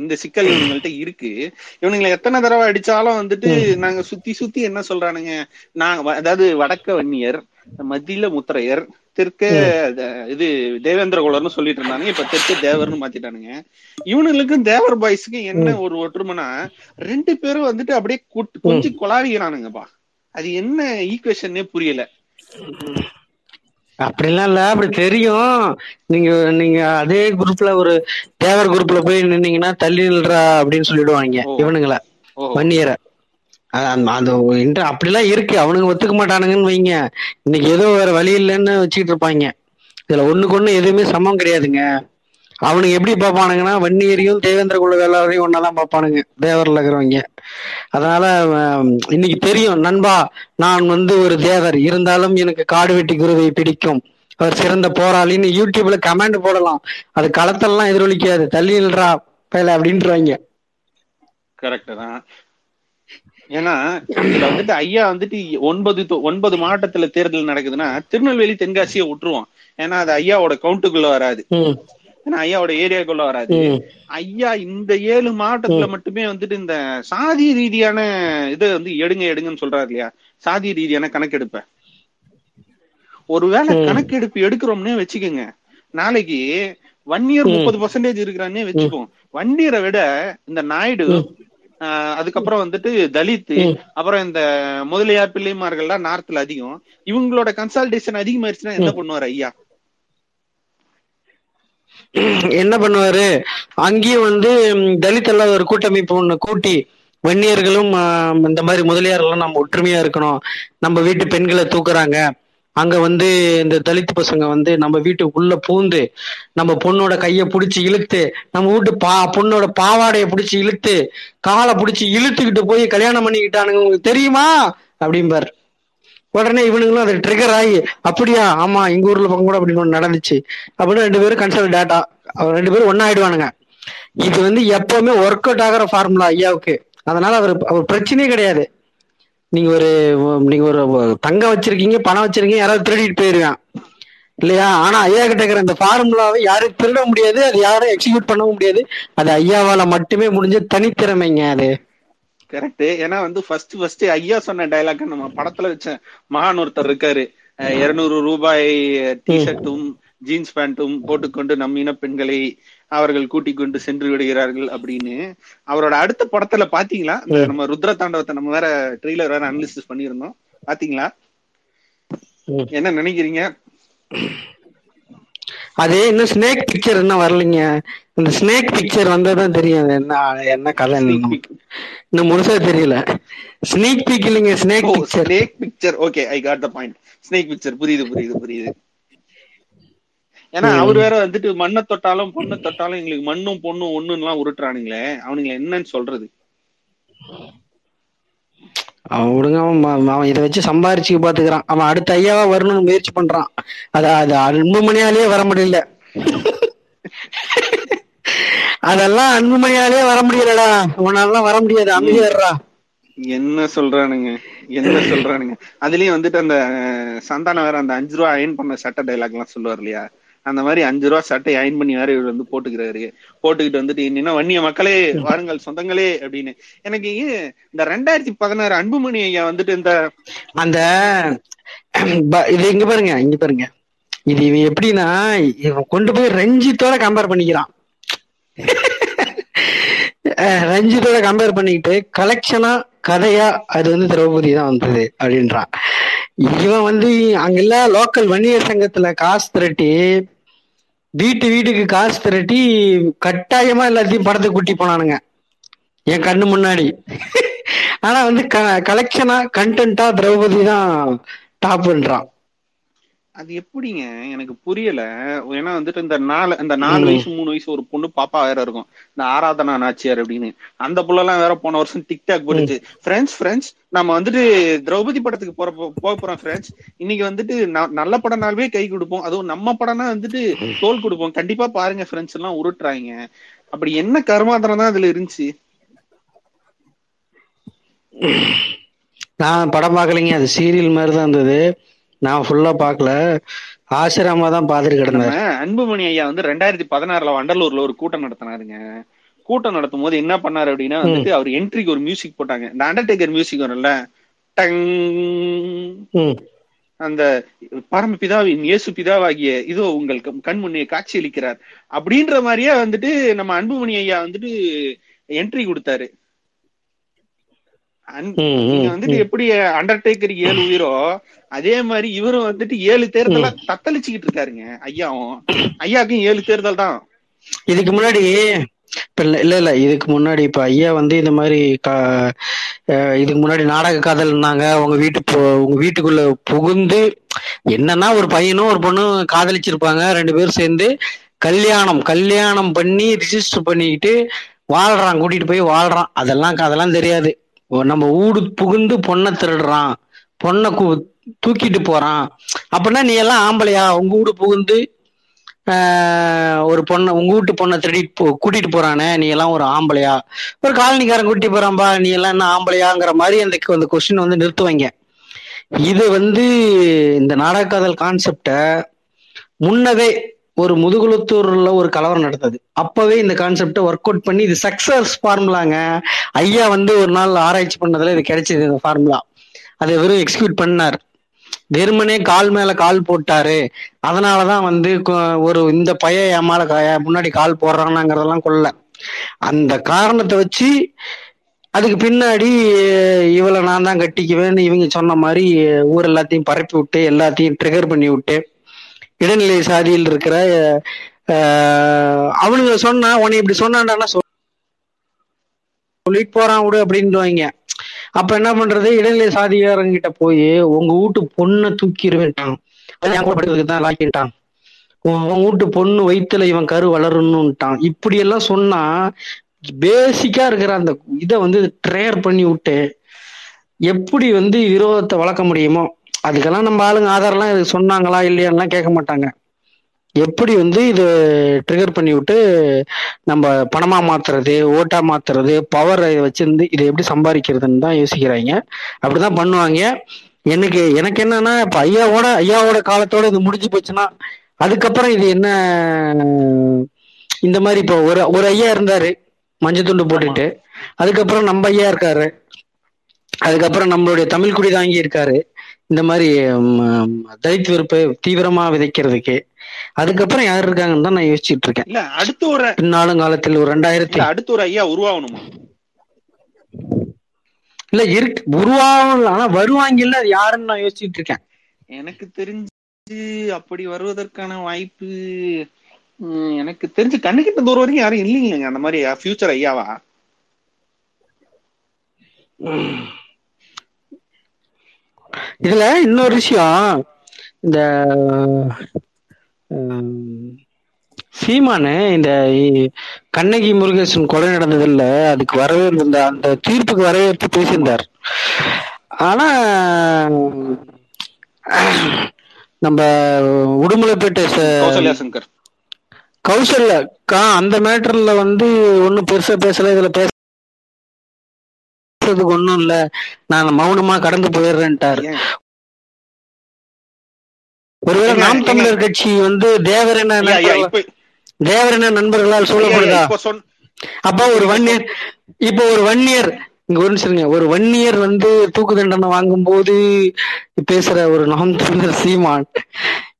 இந்த சிக்கல் இவங்கள்ட்ட இருக்கு. இவனுங்களை எத்தனை தடவை அடிச்சாலும் வந்துட்டு நாங்க சுத்தி சுத்தி என்ன சொல்றானுங்க, நாங்க அதாவது வடக்க வன்னியர், மத்தியில முத்திரையர், தெற்க இது தேவேந்திரகுலர்னு சொல்லிட்டு இருந்தானுங்க, இப்ப தெற்க தேவர்னு மாத்திட்டானுங்க. இவனுங்களுக்கும் தேவர் பாய்ஸுக்கும் என்ன ஒரு ஒற்றுமைனா 2 பேரும் வந்துட்டு அப்படியே கொஞ்சம் கொலாவிக்கிறானுங்கப்பா. அது என்ன ஈக்குவேஷன்னே புரியல. அப்படிலாம் இல்ல, அப்படி தெரியும். நீங்க நீங்க அதே குரூப்ல ஒரு தேவர் குரூப்ல போய் நின்னீங்கன்னா தள்ளி நில்றா அப்படின்னு சொல்லிடுவாங்க இவனுங்கள வன்னியரை. அந்த அப்படிலாம் இருக்கு, அவனுங்க ஒத்துக்க மாட்டானுங்கன்னு வைங்க. இன்னைக்கு ஏதோ வேற வழி இல்லைன்னு வச்சுக்கிட்டு இருப்பாங்க. இதுல ஒண்ணுக்கு ஒண்ணு எதுவுமே சமம் கிடையாதுங்க. அவனுக்கு எப்படி பாப்பானுங்கன்னா வன்னியரையும் தேவேந்திர குல வேளாரையும் ஒன்னாதான் பாப்பானுங்க, தேவர்ல இருக்கிறவங்க. அதனால இன்னைக்கு தெரியும், நண்பா நான் வந்து ஒரு தேவர் இருந்தாலும் எனக்கு காடு வெட்டி குருவை பிடிக்கும், அவர் சிறந்த போராளின்னு யூடியூப்ல கமெண்ட் போடலாம், அது களத்தெல்லாம் எதிரொலிக்காது, தள்ளி நில்றா பேல அப்படின்றாங்க. கரெக்ட் தான். ஏன்னா இதுல வந்துட்டு ஐயா வந்துட்டு 9 மாவட்டத்துல தேர்தல் நடக்குதுன்னா திருநெல்வேலி தென்காசியை விட்டுருவோம், ஏன்னா அது ஐயாவோட கவுண்டுக்குள்ள வராது, ஏன்னா ஐயாவோட ஏரியாக்குள்ள வராது. ஐயா இந்த 7 மாவட்டத்துல மட்டுமே வந்துட்டு இந்த சாதி ரீதியான இதை வந்து எடுங்கன்னு சொல்றாரு இல்லையா, சாதி ரீதியான கணக்கெடுப்ப. ஒருவேளை கணக்கெடுப்பு எடுக்கிறோம்னே வச்சுக்கோங்க, நாளைக்கு வன்னியர் 30% இருக்கிறான்னே வச்சுப்போம், வன்னியரை விட இந்த நாயுடு, அதுக்கப்புறம் வந்துட்டு தலித்து, அப்புறம் இந்த முதலியார் பிள்ளைமார்கள்லாம் நார்த்ல அதிகம், இவங்களோட கன்சால்டேஷன் அதிகமாயிருச்சுன்னா என்ன பண்ணுவாரு ஐயா? என்ன பண்ணுவாரு? அங்கேயும் வந்து தலித் எல்லாம் ஒரு கூட்டமைப்பு ஒண்ணு கூட்டி வன்னியர்களும் இந்த மாதிரி முதலியார்களும் நம்ம ஒற்றுமையா இருக்கணும், நம்ம வீட்டு பெண்களை தூக்குறாங்க, அங்க வந்து இந்த தலித்து பசங்க வந்து நம்ம வீட்டுக்குள்ள பூந்து நம்ம பொண்ணோட கைய புடிச்சு இழுத்து, நம்ம வீட்டு பொண்ணோட பாவாடைய புடிச்சு இழுத்து, காலை புடிச்சு இழுத்துக்கிட்டு போய் கல்யாணம் பண்ணிக்கிட்டானுங்க உங்களுக்கு தெரியுமா அப்படிம்பாரு. உடனே இவனுங்களும் அது ட்ரிகர் ஆகி, அப்படியா, ஆமா எங்க ஊர்ல பக்கம் கூட அப்படி ஒண்ணு நடந்துச்சு அப்படின்னு 2 பேரும் கன்சல்ட் டேட்டா 2 பேரும் ஒன்னா ஆயிடுவானுங்க. இது வந்து எப்பவுமே ஒர்க் அவுட் ஆகிற ஃபார்முலா ஐயாவுக்கு. அதனால அவர் பிரச்சனையே கிடையாது. நீங்க ஒரு தங்கம் வச்சிருக்கீங்க, பணம் வச்சிருக்கீங்க, யாராவது திருடிட்டு போயிருக்கான் இல்லையா, ஆனா ஐயா கிட்ட இருக்கிற இந்த ஃபார்முலாவை யாரும் திருட முடியாது, அது யாரும் எக்ஸிக்யூட் பண்ணவும் முடியாது. அது ஐயாவால மட்டுமே முடிஞ்ச தனித்திறமைங்க அது. கரெக்ட். ஏன்னா வந்து ஃபர்ஸ்ட் ஐயா சொன்ன டைலாக் நம்ம படத்துல வச்ச மகான் ஒருத்தர் இருக்காரு, 200 ரூபாய் டிஷர்ட்டும் ஜீன்ஸ் பேண்ட்டும் போட்டுக்கொண்டு நம் இன பெண்களை அவர்கள் கூட்டிக் கொண்டு சென்று விடுகிறார்கள் அப்படின்னு. அவரோட அடுத்த படத்துல பாத்தீங்களா, நம்ம ருத்ர தாண்டவத்தை நம்ம வேற ட்ரெய்லர் வேற அனலிசிஸ் பண்ணிருந்தோம், பாத்தீங்களா? என்ன நினைக்கிறீங்க? அது இன்னும் ஸ்னேக் பிக்சர் இன்னும் வரலீங்க. இந்த ஸ்னேக் பிக்சர் வந்தாதான் தெரியும் என்ன கதை, இன்னும் முழுசா தெரியல. ஸ்னேக் பிக் இல்லைங்க, snake picture. Snake picture, okay, I got the point. Snake picture புரியுது புரியுது புரியுது. ஏன்னா அவர் வேற வந்துட்டு மண்ணை தொட்டாலும் பொண்ணை தொட்டாலும் எங்களுக்கு மண்ணும் பொண்ணும் ஒண்ணுன்னு எல்லாம் உருட்டுறானுங்களே, அவனுங்களை என்னன்னு சொல்றது? அவனுங்க அவன் இதை வச்சு சம்பாரிச்சு பாத்துக்கிறான். அவன் அடுத்த ஐயாவா வரணும்னு முயற்சி பண்றான். அது 9 மணியாலேயே வர முடியல. அதெல்லாம் 9 மணியாலேயே வர முடியலடா, உன்னாலலாம் வர முடியாது, அமைதியா என்ன சொல்றானுங்க அதுலயும் வந்துட்டு அந்த சந்தானம் வேற அந்த 5 ரூபா அயன் பண்ண சட்டை டைலாக் எல்லாம் சொல்லுவார் இல்லையா, அந்த மாதிரி 5 ரூபா சட்டை அயன் பண்ணி வேற இவர் வந்து போட்டுக்கிறாரு. போட்டுக்கிட்டு வந்துட்டு என்னன்னா வன்னிய மக்களே வாருங்கள் சொந்தங்களே அப்படின்னு. எனக்கு இந்த 2016 அன்புமணி ஐயா வந்துட்டு இந்த அந்த இது இங்க பாருங்க இது எப்படின்னா இவன் கொண்டு போய் ரஞ்சித்தோட கம்பேர் பண்ணிக்கிறான். ரஞ்சித்தோட கம்பேர் பண்ணிக்கிட்டு கலெக்ஷனா கதையா அது வந்து திரௌபதி தான் வந்தது அப்படின்றான். இவன் வந்து அங்கெல்ல லோக்கல் வன்னியர் சங்கத்துல காசு திரட்டி வீட்டுக்கு காசு திரட்டி கட்டாயமா எல்லாத்தையும் படத்துக்கு கூட்டி போனானுங்க என் கண்ணு முன்னாடி. ஆனா வந்து கலெக்ஷனா கண்டென்ட்டா திரௌபதி தான் டாப்ன்றான். அது எப்படிங்க எனக்கு புரியல. ஏன்னா வந்துட்டு இந்த நாலு 4 வயசு 3 வயசு ஒரு பொண்ணு பாப்பா வேற இருக்கும், இந்த ஆராதனா நாச்சியார் அப்படின்னு. அந்த புள்ள எல்லாம் வேற போன வருஷம் டிக்டாக் போட்டுச்சு, ஃப்ரெண்ட்ஸ் நம்ம வந்துட்டு திரௌபதி படத்துக்கு போறோம் ஃப்ரெண்ட்ஸ், இன்னைக்கு வந்துட்டு நல்ல படம்னாலுமே கை கொடுப்போம், அதுவும் நம்ம படம்னா வந்துட்டு தோல் கொடுப்போம், கண்டிப்பா பாருங்க ஃப்ரெண்ட்ஸ் எல்லாம் உருட்டுறாங்க. அப்படி என்ன கருமாந்திரம் தான் அதுல இருந்துச்சு? நான் படம் பாக்கலைங்க, அது சீரியல் மாதிரிதான் இருந்தது, நான் ஃபுல்லா பாக்கல, ஆசிரமா தான் பாத்துட்டு கிடந்தேன். அன்புமணி ஐயா வந்து 2016 வண்டலூர்ல ஒரு கூட்டம் நடத்தினாருங்க. கூட்டம் நடத்தும் போது என்ன பண்ணாரு அப்படின்னா வந்துட்டு அவர் என்ட்ரிக்கு ஒரு மியூசிக் போட்டாங்க, இந்த அண்டர்டேக்கர் மியூசிக் வரும்ல டங், அந்த பரமபிதாவின் இயேசு பிதாவாகிய இதோ உங்களுக்கு கண் முன்னே காட்சியளிக்கிறார் அப்படின்ற மாதிரியே வந்துட்டு நம்ம அன்புமணி ஐயா வந்துட்டு என்ட்ரி கொடுத்தாரு. வந்துட்டு எப்படி அண்டர்டேக்கர் 7 உயிரோ அதே மாதிரி இவரும் வந்துட்டு 7 தேர்தலா தத்தளிச்சுக்கிட்டு இருக்காருங்க. ஐயாக்கும் 7 தேர்தல் தான். இதுக்கு முன்னாடி இப்ப ஐயா வந்து இந்த மாதிரி இதுக்கு முன்னாடி நாடக காதல் இருந்தாங்க, உங்க வீட்டுக்குள்ள புகுந்து என்னன்னா ஒரு பையனும் ஒரு பொண்ணும் காதலிச்சிருப்பாங்க, 2 பேரும் சேர்ந்து கல்யாணம் பண்ணி ரிஜிஸ்டர் பண்ணிக்கிட்டு வாழ்றான், கூட்டிட்டு போய் வாழ்றான். அதெல்லாம் தெரியாது, நம்ம ஊடு புகுந்து பொண்ணை திருடுறான், பொண்ணை தூக்கிட்டு போறான் அப்படின்னா நீ எல்லாம் ஆம்பளையா? உங்க வீடு புகுந்து ஒரு பொண்ணை உங்க வீட்டு பொண்ணை திருடிட்டு கூட்டிட்டு போறானே, நீ எல்லாம் ஒரு ஆம்பளையா? ஒரு காலனிக்காரன் கூட்டி போறான்பா, நீ எல்லாம் என்ன ஆம்பளையாங்கிற மாதிரி அந்த கொஸ்டின் வந்து நிறுத்துவாங்க. இது வந்து இந்த நாடக காதல் கான்செப்டை முன்னவே ஒரு முதுகுளத்தூர்ல ஒரு கலவரம் நடந்தது, அப்பவே இந்த கான்செப்டை ஒர்க் அவுட் பண்ணி இது சக்சஸ் ஃபார்முலாங்க. ஐயா வந்து ஒரு நாள் ஆராய்ச்சி பண்ணதுல இது கிடைச்சது, இந்த ஃபார்முலா. அதை வெறும் எக்ஸிக்யூட் பண்ணார், வெறுமனே கால் மேல கால் போட்டாரு. அதனாலதான் வந்து ஒரு இந்த பையன் என் மேல முன்னாடி கால் போடுறானாங்கிறதெல்லாம் கொள்ள அந்த காரணத்தை வச்சு அதுக்கு பின்னாடி இவளை நான் தான் கட்டிக்குவேன்னு இவங்க சொன்ன மாதிரி ஊர் எல்லாத்தையும் பரப்பி விட்டு எல்லாத்தையும் ட்ரிகர் பண்ணி விட்டு இடைநிலை சாதியில் இருக்கிற அவனுங்க சொன்னா உன்னை இப்படி சொன்னான்டானா சொல்லிட்டு போறான் விடு அப்படின்வாங்க. அப்ப என்ன பண்றது, இடைநிலை சாதிகாரங்கிட்ட போய் உங்க வீட்டு பொண்ணை தூக்கிடுவேன்ட்டான், தான் லாக்கிட்டான், உங்க வீட்டு பொண்ணு வயிற்றுல இவன் கரு வளரணும்ட்டான், இப்படி எல்லாம் சொன்னா பேசிக்கா இருக்கிற அந்த இதை வந்து ட்ரேர் பண்ணி விட்டு எப்படி வந்து விரோதத்தை வளர்க்க முடியுமோ. அதுக்கெல்லாம் நம்ம ஆளுங்க ஆதாரம்லாம் இது சொன்னாங்களா இல்லையான்லாம் கேட்க மாட்டாங்க, எப்படி வந்து இது ட்ரிகர் பண்ணி விட்டு நம்ம பணமா மாத்துறது, ஓட்டா மாத்துறது, பவரை வச்சிருந்து இதை எப்படி சம்பாதிக்கிறதுன்னு தான் யோசிக்கிறாங்க. அப்படிதான் பண்ணுவாங்க. எனக்கு என்னன்னா இப்ப ஐயாவோட காலத்தோட இது முடிஞ்சு போச்சுன்னா அதுக்கப்புறம் இது என்ன இந்த மாதிரி இப்போ ஒரு ஐயா இருந்தாரு மஞ்சள் துண்டு போட்டுட்டு, அதுக்கப்புறம் நம்ம ஐயா இருக்காரு, அதுக்கப்புறம் நம்மளுடைய தமிழ் குடி தாங்கி இருக்காரு இந்த மாதிரி தலித் வெறுப்பை தீவிரமா விதைக்கிறதுக்கு, அதுக்கப்புறம் யாரு இருக்காங்கன்னு தான் நான் யோசிச்சுட்டு இருக்கேன். இல்ல அடுத்த ஒரு பின்னாலும் காலத்தில் ஒரு 2000 அடுத்த ஒரு ஐயா உருவாகணுமா? இல்ல இருக்கு உருவாகல, ஆனா வருவாங்க இல்ல, அது யாருன்னு நான் யோசிச்சுட்டு இருக்கேன். எனக்கு தெரிஞ்சு அப்படி வருவதற்கான வாய்ப்பு எனக்கு தெரிஞ்சு கண்ணுக்கிட்ட தூரம் வரைக்கும் யாரும் இல்லைங்க அந்த மாதிரி ஃபியூச்சர் ஐயாவா. இதுல இன்னொரு விஷயம், இந்த சீமானு இந்த கண்ணகி முருகேசன் கொலை நடந்ததில்ல, அதுக்கு வரவேற்பு, அந்த தீர்ப்புக்கு வரவேற்பு பேசியிருந்தார். ஆனா நம்ம உடுமலைப்பேட்டை கௌசல்யா அந்த மேட்டர்ல வந்து ஒன்னும் பெருசா பேசல, இதுல பேசுறதுக்கு ஒன்னும் இல்ல, நான் மௌனமா கடந்து போயிடுறேன்ட்டாரு. ஒருவேளை நாம் தமிழர் கட்சி வந்து தேவரேன நண்பர்களால் சூழப்படுதா? அப்ப ஒரு ஒன் இயர் இங்க ஒருங்க, ஒரு ஒன் இயர் வந்து தூக்கு தண்டனை வாங்கும் போது பேசுற ஒரு நாம் தமிழர் சீமான்,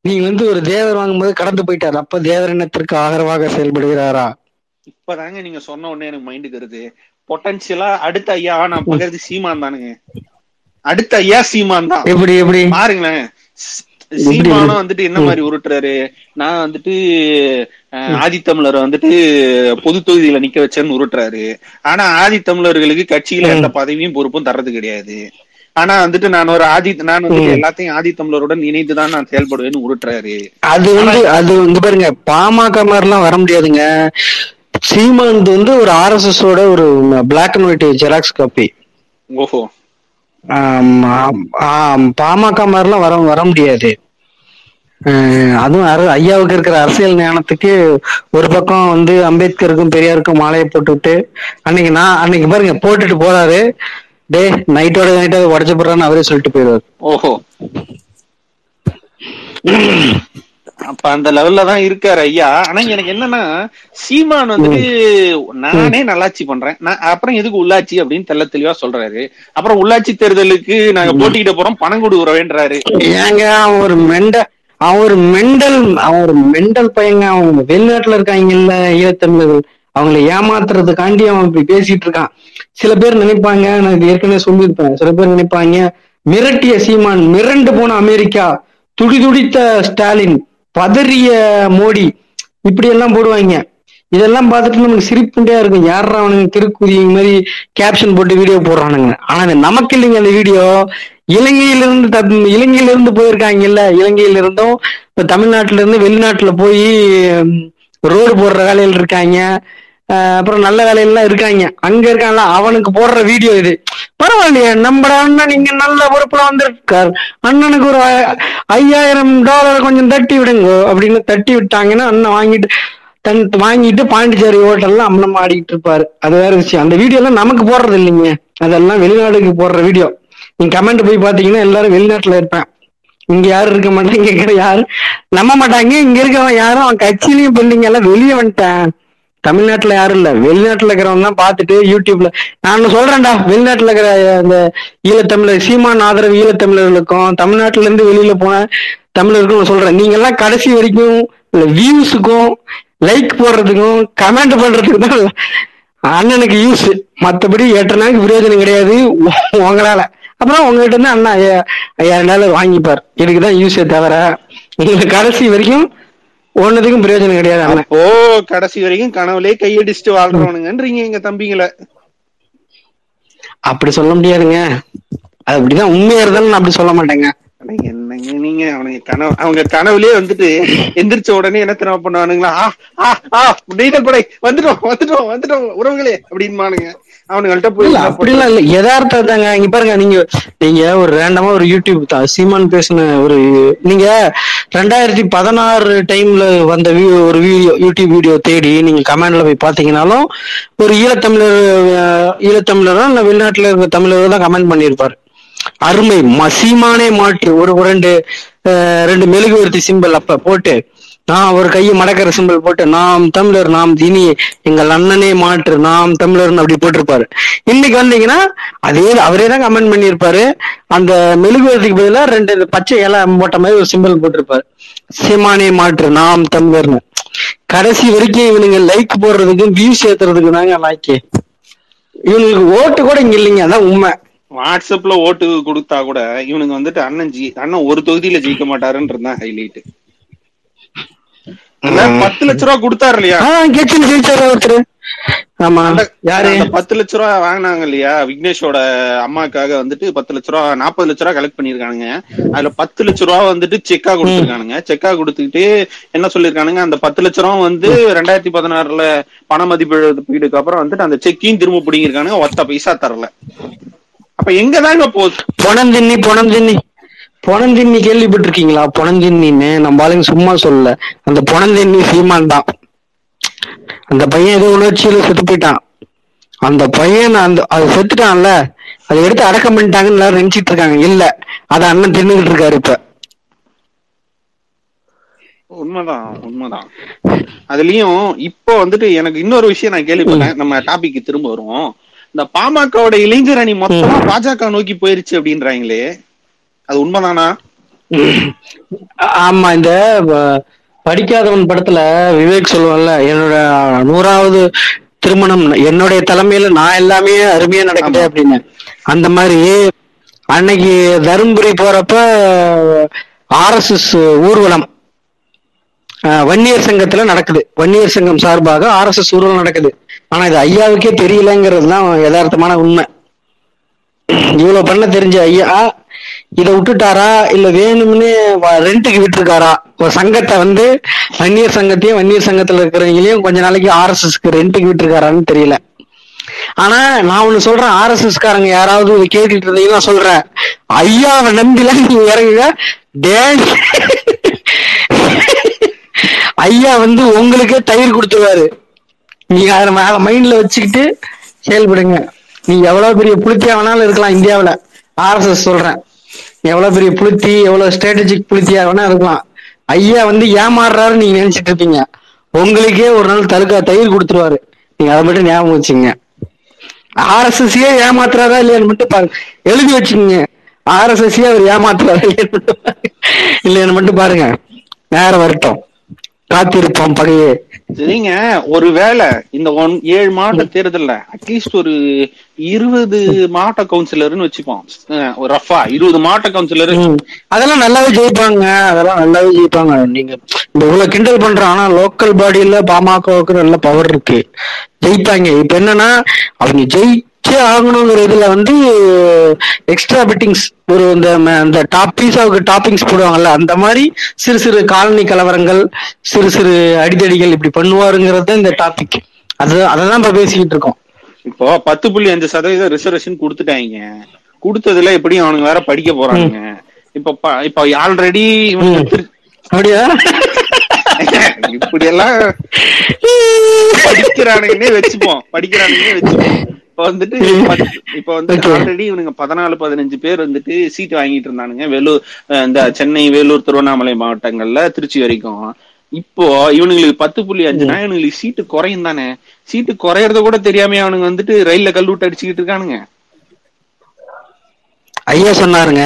நீங்க வந்து ஒரு தேவர் வாங்கும்போது கடந்து போயிட்டாரு, அப்ப தேவரினத்திற்கு ஆதரவாக செயல்படுகிறாரா? இப்பதாங்க நீங்க சொன்ன உடனே எனக்கு மைண்டுக்கு வருது, பொட்டன்சியலா அடுத்த ஐயா நான் பகிர்ந்து சீமான் தானுங்க, அடுத்த ஐயா சீமான் தான். எப்படி எப்படி பாருங்களேன், சீமானும் வந்துட்டு என்ன மாதிரி உருட்டுறாரு, நான் வந்துட்டு ஆதித்தமிழரை வந்துட்டு பொது தொகுதியில நிக்க வச்சேன்னு உருட்டுறாரு. ஆனா ஆதித்தமிழர்களுக்கு கட்சியில எந்த பதவியும் பொறுப்பும் தர்றது கிடையாது. ஆனா வந்துட்டு நான் வந்து எல்லாத்தையும் ஆதித்தமிழருடன் இணைந்துதான் நான் செயல்படுவேன்னு உருட்டுறாரு. அது வந்து அது வந்து பாருங்க, பாமக மாதிரி எல்லாம் வர முடியாதுங்க. சீமான் வந்து ஒரு RSS ஓட ஒரு black and white xerox copy. ஓஹோ, பாமக மாதிரிலாம் வர முடியாது. அதுவும் ஐயாவுக்கு இருக்கிற அரசியல் ஞானத்துக்கு ஒரு பக்கம் வந்து அம்பேத்கருக்கும் பெரியாருக்கும் மாலையை போட்டுவிட்டு அன்னைக்கு பாருங்க போட்டுட்டு போறாரு, டே நைட்டோட உடச்சு போடுறான்னு அவரே சொல்லிட்டு போயிடுவாரு. ஓஹோ, அப்ப அந்த லெவல்ல தான் இருக்காரு ஐயா. ஆனா எனக்கு என்னன்னா, சீமான் வந்துட்டு நானே நல்லாட்சி பண்றேன், அப்புறம் எதுக்கு உள்ளாட்சி அப்படின்னு தெல்ல தெளிவா சொல்றாரு. அப்புறம் உள்ளாட்சி தேர்தலுக்கு நாங்க போட்டிக்கிட்ட போறோம், பணம் கொடுக்குறோன்றாரு. ஏங்க அவன் ஒரு மெண்டல் பையங்க. அவங்க வெளிநாட்டுல இருக்காங்கல்ல ஈழத்தமிழர்கள், அவங்களை ஏமாத்துறதுக்காண்டி அவன் இப்படி பேசிட்டு இருக்கான். சில பேர் நினைப்பாங்க, நான் ஏற்கனவே சொல்லியிருப்பேன், சில பேர் நினைப்பாங்க மிரட்டிய சீமான், மிரண்டு போன அமெரிக்கா, துடிதுடித்த ஸ்டாலின், பதறிய மோடி, இப்படி எல்லாம் போடுவாங்க. இதெல்லாம் பார்த்துட்டு நமக்கு சிரிப்புண்டையா இருக்கும், யாரா அவனுங்க திருக்குதிங்க மாதிரி கேப்ஷன் போட்டு வீடியோ போடுறானுங்க. ஆனா அது நமக்கு இல்லைங்க. அந்த வீடியோ இலங்கையிலிருந்து போயிருக்காங்க இல்ல, இலங்கையிலிருந்தும் இப்ப தமிழ்நாட்டுல இருந்து வெளிநாட்டுல போய் ரோடு போடுற வேலையில இருக்காங்க, அப்புறம் நல்ல வேலையெல்லாம் இருக்காங்க, அங்க இருக்காங்கல்ல, அவனுக்கு போடுற வீடியோ இது. பரவாயில்லையா, நம்ம அண்ணன் இங்க நல்ல பொறுப்புல வந்திருக்காரு, அண்ணனுக்கு ஒரு $5,000 கொஞ்சம் தட்டி விடுங்க அப்படின்னு தட்டி விட்டாங்கன்னா அண்ணன் வாங்கிட்டு பாண்டிச்சேரி ஹோட்டல்லாம் அம்மனம் ஆடிக்கிட்டு இருப்பாரு. அது வேற விஷயம். அந்த வீடியோ எல்லாம் நமக்கு போடுறது இல்லைங்க, அதெல்லாம் வெளிநாடுக்கு போடுற வீடியோ. நீங்க கமெண்ட் போய் பாத்தீங்கன்னா எல்லாரும் வெளிநாட்டுல இருப்பேன், இங்க யாரும் இருக்க மாட்டாங்க, இங்க யாரும் நம்ப மாட்டாங்க, இங்க இருக்கவன் யாரும் அவன் கட்சியிலையும் பிள்ளைங்க எல்லாம் வெளியே வந்துட்டேன், தமிழ்நாட்டுல யாரும் இல்ல, வெளிநாட்டுல இருக்கிறவங்க தான் பாத்துட்டு யூடியூப்ல. நான் சொல்றேன்டா, வெளிநாட்டுல இருக்கிற இந்த ஈழத்தமிழர் சீமான் ஆதரவு ஈழத்தமிழர்களுக்கும் தமிழ்நாட்டுல இருந்து வெளியில போன தமிழருக்கும் நான் சொல்றேன், நீங்க எல்லாம் கடைசி வரைக்கும் வியூஸுக்கும் லைக் போடுறதுக்கும் கமெண்ட் பண்றதுக்கு தான் அண்ணனுக்கு யூஸ், மற்றபடி ஏற்றனாக்கு பிரயோஜனம் கிடையாது உங்களால. அப்புறம் உங்ககிட்ட இருந்து அண்ணா $5,000 வாங்கிப்பார், இதுக்குதான் யூஸே தவிர நீங்க கடைசி வரைக்கும் ஒன்னதுக்கும் பிரயோஜனம் கிடையாது. ஓ, கடைசி வரைக்கும் கனவுலயே கையடிச்சுட்டு வாழ்றவனுங்கன்றீங்க எங்க தம்பிங்களை. அப்படி சொல்ல முடியாதுங்க, அது அப்படிதான் உண்மையா இருந்தாலும் நான் அப்படி சொல்ல மாட்டேங்க. என்னங்க நீங்க, அவங்க கனவுலயே வந்துட்டு எந்திரிச்ச உடனே என்ன தினமா பண்ணுவானுங்களா, வந்துட்டோம் உறவுகளே அப்படின்மானுங்க. அவனுங்கள்ட்ட போய் அப்படிலாம் இல்ல, எதார்த்தாங்க. இங்க பாருங்க, நீங்க ஒரு ரேண்டமா ஒரு யூடியூப் தான் சீமான் பேசின ஒரு, நீங்க 2016 டைம்ல வந்த ஒரு வீடியோ, யூடியூப் வீடியோ தேடி நீங்க கமெண்ட்ல போய் பாத்தீங்கன்னாலும் ஒரு ஈழத்தமிழரோ இல்ல வெளிநாட்டுல இருக்கிற தமிழரோ தான் கமெண்ட் பண்ணிருப்பாரு. அருமை மசீமானே மாற்று ஒரு ரெண்டு மெழுகுவர்த்தி சிம்பிள் அப்ப போட்டு, நான் ஒரு கையை மடக்கிற சிம்பிள் போட்டு, நாம் தமிழர் நாம் இனி எங்கள் அண்ணனே மாற்று நாம் தமிழர்னு அப்படி போட்டிருப்பாரு. இன்னைக்கு வந்தீங்கன்னா அவரே தான் கமெண்ட் பண்ணியிருப்பாரு, அந்த மெழுகுவர்த்திக்கு பதிலா ரெண்டு பச்சை இலை போட்ட மாதிரி ஒரு சிம்பிள் போட்டிருப்பாரு, சீமானே மாற்று நாம் தமிழர்னு. கடைசி வரைக்கும் இவனுங்க லைக் போடுறதுக்கு வியூஸ் ஏத்துறதுக்கு தாங்க லாய்க்கு, இவனுக்கு ஓட்டு கூட இங்க இல்லைங்க. அதான் உண்மை. வாட்ஸ்அப்ல ஓட்டு கொடுத்தா கூட இவனுக்கு வந்துட்டு அண்ணன் ஒரு தொகுதியில ஜெயிக்க மாட்டாருன்றது தான் ஹைலைட். 10 லட்ச ரூபா கொடுத்தாரு இல்லையா, 10 லட்ச ரூபா வாங்கினாங்க இல்லையா விக்னேஷோட அம்மாக்காக வந்துட்டு 10 லட்ச ரூபா 40 லட்ச ரூபா கலெக்ட் பண்ணிருக்கானுங்க. அதுல 10 லட்ச ரூபா வந்துட்டு செக்கா கொடுத்துருக்கானுங்க. செக்கா கொடுத்துக்கிட்டு என்ன சொல்லிருக்கானுங்க, அந்த 10 லட்ச ரூபா வந்து 2016 பண மதிப்பு இழப்பீடுக்கு அப்புறம் வந்துட்டு அந்த செக்கையும் திரும்ப பிடிங்கிருக்கானுங்க. ஒத்த பைசா தரல. அப்ப எங்கதாங்க போகுது? பொணந்தின்னி கேள்விப்பட்டிருக்கீங்களா? பொணந்தின்னு நம்ம ஆளுங்க சும்மா சொல்லல. அந்த பொணந்தின்னி சீமான் தான். அந்த பையன் ஏதோ உணர்ச்சியில செத்து போயிட்டான். அந்த பையன் அது செத்துட்டான்ல, அதை எடுத்து அடக்கம் பண்ணிட்டாங்கன்னு எல்லாரும் நினைச்சிட்டு இருக்காங்க. இல்ல, அத அண்ணன் தின்னுகிட்டு இருக்காரு. இப்ப உண்மைதான், உண்மைதான். அதுலயும் இப்போ வந்துட்டு எனக்கு இன்னொரு விஷயம் நான் கேள்விப்பட்டேன். நம்ம டாபிக் திரும்ப வருவோம். இந்த பாமகவோட இளைஞர் அணி மொத்தமா பாஜக நோக்கி போயிருச்சு அப்படின்றாங்களே, அது உண்மைதானா? ஆமா, இந்த படிக்காதவன் படத்துல விவேக் சொல்லுவான்ல, என்னோட 100வது திருமணம் என்னுடைய தலைமையில நான் எல்லாமே அருமையா நடக்குது அப்படின்னு. அந்த மாதிரி அன்னைக்கு தருமபுரி போறப்ப RSS ஊர்வலம் வன்னியர் சங்கத்துல நடக்குது. வன்னியர் சங்கம் சார்பாக RSS ஊர்வலம் நடக்குது. ஆனா இது ஐயாவுக்கே தெரியலங்கிறது தான் யதார்த்தமான உண்மை. இவ்வளவு பண்ண தெரிஞ்ச ஐயா இதை விட்டுட்டாரா, இல்ல வேணும்னு ரெண்டுக்கு விட்டுருக்காரா? ஒரு சங்கத்தை வந்து வன்னியர் சங்கத்தையும் வன்னியர் சங்கத்துல இருக்கிறவங்களையும் கொஞ்ச நாளைக்கு RSSக்கு ரெண்டுக்கு விட்டுருக்காரான்னு தெரியல. ஆனா நான் ஒண்ணு சொல்றேன், RSSக்காரங்க யாராவது கேட்டுட்டு இருந்தீங்கன்னா நான் சொல்றேன், ஐயாவை நம்பிலாம் நீங்க இறங்குங்க. ஐயா வந்து உங்களுக்கே தயிர் கொடுத்துருவாரு. நீங்க அதை மைண்ட்ல வச்சுக்கிட்டு செயல்படுங்க. நீங்க எவ்வளவு பெரிய புளுத்தியா வேணாலும் இருக்கலாம் இந்தியாவில. RSS சொல்றேன், எவ்வளவு பெரிய புளுத்தி, எவ்வளவு ஸ்ட்ராட்டஜிக் புளுத்தியா வேணா இருக்கலாம். ஐயா வந்து ஏமாறுறாரு நீங்க நினைச்சிட்டு இருப்பீங்க. உங்களுக்கே ஒரு நாள் தயிர் கொடுத்துருவாரு. நீங்க அதை மட்டும் ஞாபகம் வச்சுங்க. RSS ஏமாத்துறாரா இல்லையான்னு மட்டும் பாருங்க, எழுதி வச்சுக்கோங்க. RSS அவர் ஏமாத்துறாரா இல்லையான்னு மட்டும் பாருங்க. வேற வரட்டும், காத்திருப்போம் பகையே. சரிங்க, ஒருவேளை இந்த 7 மாவட்ட தேர்தல்ல அட்லீஸ்ட் ஒரு 20 மாவட்ட கவுன்சிலர்னு வச்சுப்போம். ஒரு ரஃபா 20 மாவட்ட கவுன்சிலர் அதெல்லாம் நல்லாவே ஜெயிப்பாங்க. நீங்க இவ்வளவு கிண்டல் பண்ற, ஆனா லோக்கல் பாடியில பாமகவுக்கு நல்ல பவர் இருக்கு, ஜெயிப்பாங்க. இப்ப என்னன்னா, அவங்க ஜெயிச்சே ஆகணுங்கிற இதுல வந்து எக்ஸ்ட்ரா பெட்டிங்ஸ் ஒரு இந்த டாப் பீஸாவுக்கு டாப்பிங்ஸ் போடுவாங்கல்ல, அந்த மாதிரி சிறு சிறு காலனி கலவரங்கள், சிறு சிறு அடிதடிகள் இப்படி பண்ணுவாருங்கிறது இந்த டாபிக். அதான் இப்ப பேசிக்கிட்டு இருக்கோம். இப்போ 10.5% ரிசர்வேஷன் கொடுத்துட்டாங்க. கொடுத்ததுல எப்படியும் அவனுக்கு வேற படிக்க போறாங்க. இப்ப ஆல்ரெடி அப்படியா இப்படி எல்லாம் படிக்கிறானுங்கன்னே வச்சுப்போம். இப்ப வந்துட்டு ஆல்ரெடி இவனுங்க 14-15 பேர் வந்துட்டு சீட்டு வாங்கிட்டு இருந்தானுங்க. இந்த சென்னை, வேலூர், திருவண்ணாமலை மாவட்டங்கள்ல, திருச்சி வரைக்கும். இப்போ இவனுங்களுக்கு 10.5னா இவனுங்களுக்கு சீட்டு குறையும் தானே. சீட்டு குறையறத கூட தெரியாம அவனுங்க வந்துட்டு ரயில்ல கல்லூட்டு அடிச்சுக்கிட்டு இருக்கானுங்க. ஐயா சொன்னாருங்க,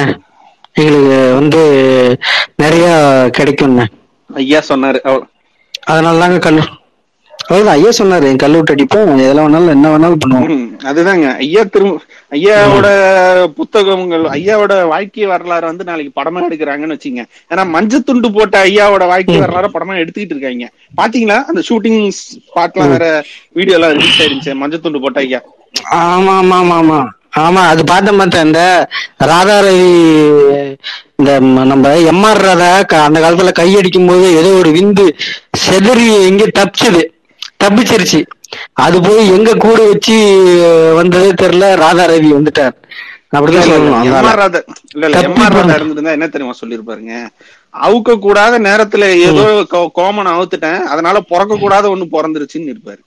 எங்களுக்கு வந்து நிறைய கிடைக்கும். ஐயா சொன்னாரு, அதனாலதாங்க கல்லு அவ்வளவுதான். ஐயா சொன்னாரு, என் கல்லூட்டு அடிப்போம், எதெல்லாம் வேணாலும் என்ன வேணாலும் பண்ணுவோம். அதுதாங்க ஐயா. ஐயாவோட புத்தகங்கள், ஐயாவோட வாழ்க்கை வரலாறு வந்து நாளைக்கு படமா எடுக்கிறாங்கன்னு வச்சுங்க. ஏன்னா மஞ்சள் துண்டு போட்ட ஐயாவோட வாழ்க்கை வரலாறு படமா எடுத்துக்கிட்டு இருக்காங்க. பாத்தீங்களா அந்த ஷூட்டிங் ஸ்பாட்லாம் வேற வீடியோ எல்லாம் ரிலீஸ் ஆயிருந்துச்சு. மஞ்சள் துண்டு போட்ட ஐயா. ஆமா அது பார்த்தேன். இந்த ராதாரவி, இந்த நம்ம எம்ஆர் ராதா அந்த காலத்துல கையடிக்கும் போது ஏதோ ஒரு விந்து செதறி எங்க தப்பிச்சிருச்சு. அது போய் எங்க கூட வச்சு வந்ததே தெரியல. ராதாரவி வந்துட்டார். அப்படிதான் எம்ஆர் ராதா இருந்திருந்தா என்ன தெரியுமா சொல்லிருப்பாருங்க, அவுக்க கூடாத நேரத்துல ஏதோ கோமன் அவுத்துட்டேன், அதனால பிறக்க கூடாத ஒண்ணு பிறந்துருச்சுன்னு இருப்பாரு.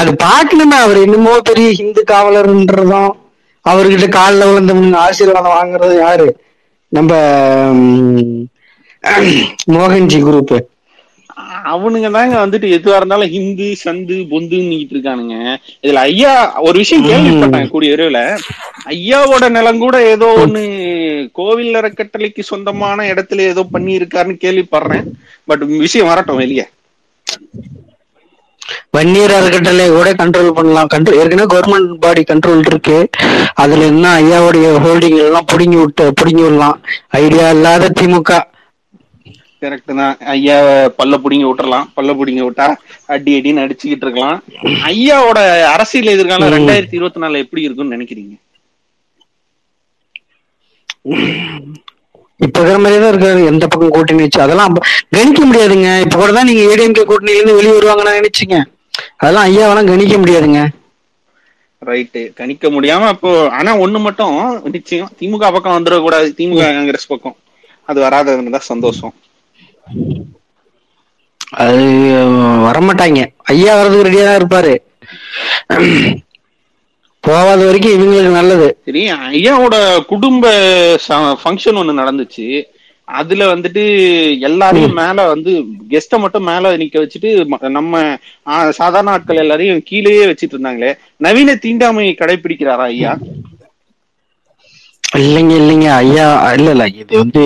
அது பாக்கணுமே. அவர் என்னமோ பெரிய ஹிந்து காவலர்ன்றதும், அவர்கிட்ட காலில் விழுந்த ஆசீர்வாதம் வாங்குறது யாரு, நம்ம மோகன்ஜி குரூப். அவனுங்க தாங்க வந்துட்டு எதுவா இருந்தாலும் ஹிந்து சந்து பொந்துன்னு இருக்கானுங்க. இதுல ஐயா ஒரு விஷயம் கேள்விப்பட்டாங்க கூடிய விரைவில், ஐயாவோட நிலம் கூட ஏதோ ஒண்ணு கோவில் அறக்கட்டளைக்கு சொந்தமான இடத்துல ஏதோ பண்ணி இருக்காருன்னு கேள்விப்படுறேன். பட் விஷயம் வரட்டும் வெளியே. வன்னியர் அறக்கட்டளை கூட கண்ட்ரோல் பண்ணலாம். ஏற்கனவே கவர்மெண்ட் பாடி கண்ட்ரோல் இருக்கு. அதுல என்ன ஐயாவுடைய ஹோல்டிங் எல்லாம் புடுங்கி விடலாம். ஐடியா இல்லாத திமுக கரெக்ட் தான். ஐயா பல்ல புடிங்க விட்டுறலாம், பல்ல புடிங்க விட்டா அடி அடின்னு அடிச்சுக்கிட்டு இருக்கலாம். ஐயாவோட அரசியல் எதிர்காலம் 2024 எப்படி இருக்கும்னு நினைக்கிறீங்க? இப்ப இருக்கிற மாதிரிதான் இருக்காது. எந்த பக்கம் கூட்டணி வச்சு அதெல்லாம் கணிக்க முடியாதுங்க. இப்ப கூட தான் நீங்க ஏடிஎம்கே கூட்டணியில இருந்து வெளியே வருவாங்கன்னா நினைச்சுங்க. அதெல்லாம் ஐயாவெல்லாம் கணிக்க முடியாதுங்க. ரைட்டு, கணிக்க முடியாம அப்போ. ஆனா ஒண்ணு மட்டும் நிச்சயம், திமுக பக்கம் வந்துடக்கூடாது. திமுக காங்கிரஸ் பக்கம் அது வராததுன்னு தான் சந்தோஷம். அது வரமாட்டாங்க. ஐயா வர்றதுக்கு ரெடியா தான் இருப்பாரு. போவாத வரைக்கும் இவங்களுக்கு நல்லது. சரி, ஐயாவோட குடும்ப ஃபங்க்ஷன் ஒண்ணு நடந்துச்சு. அதுல வந்துட்டு எல்லாரையும் மேல வந்து கெஸ்ட மட்டும் மேல நிக்க வச்சுட்டு நம்ம சாதாரண ஆட்கள் எல்லாரையும் கீழே வச்சிட்டு இருந்தாங்களே, நவீன தீண்டாமை கடைபிடிக்கிறாரா ஐயா? இல்லைங்க இல்லைங்க ஐயா, இல்ல இது வந்து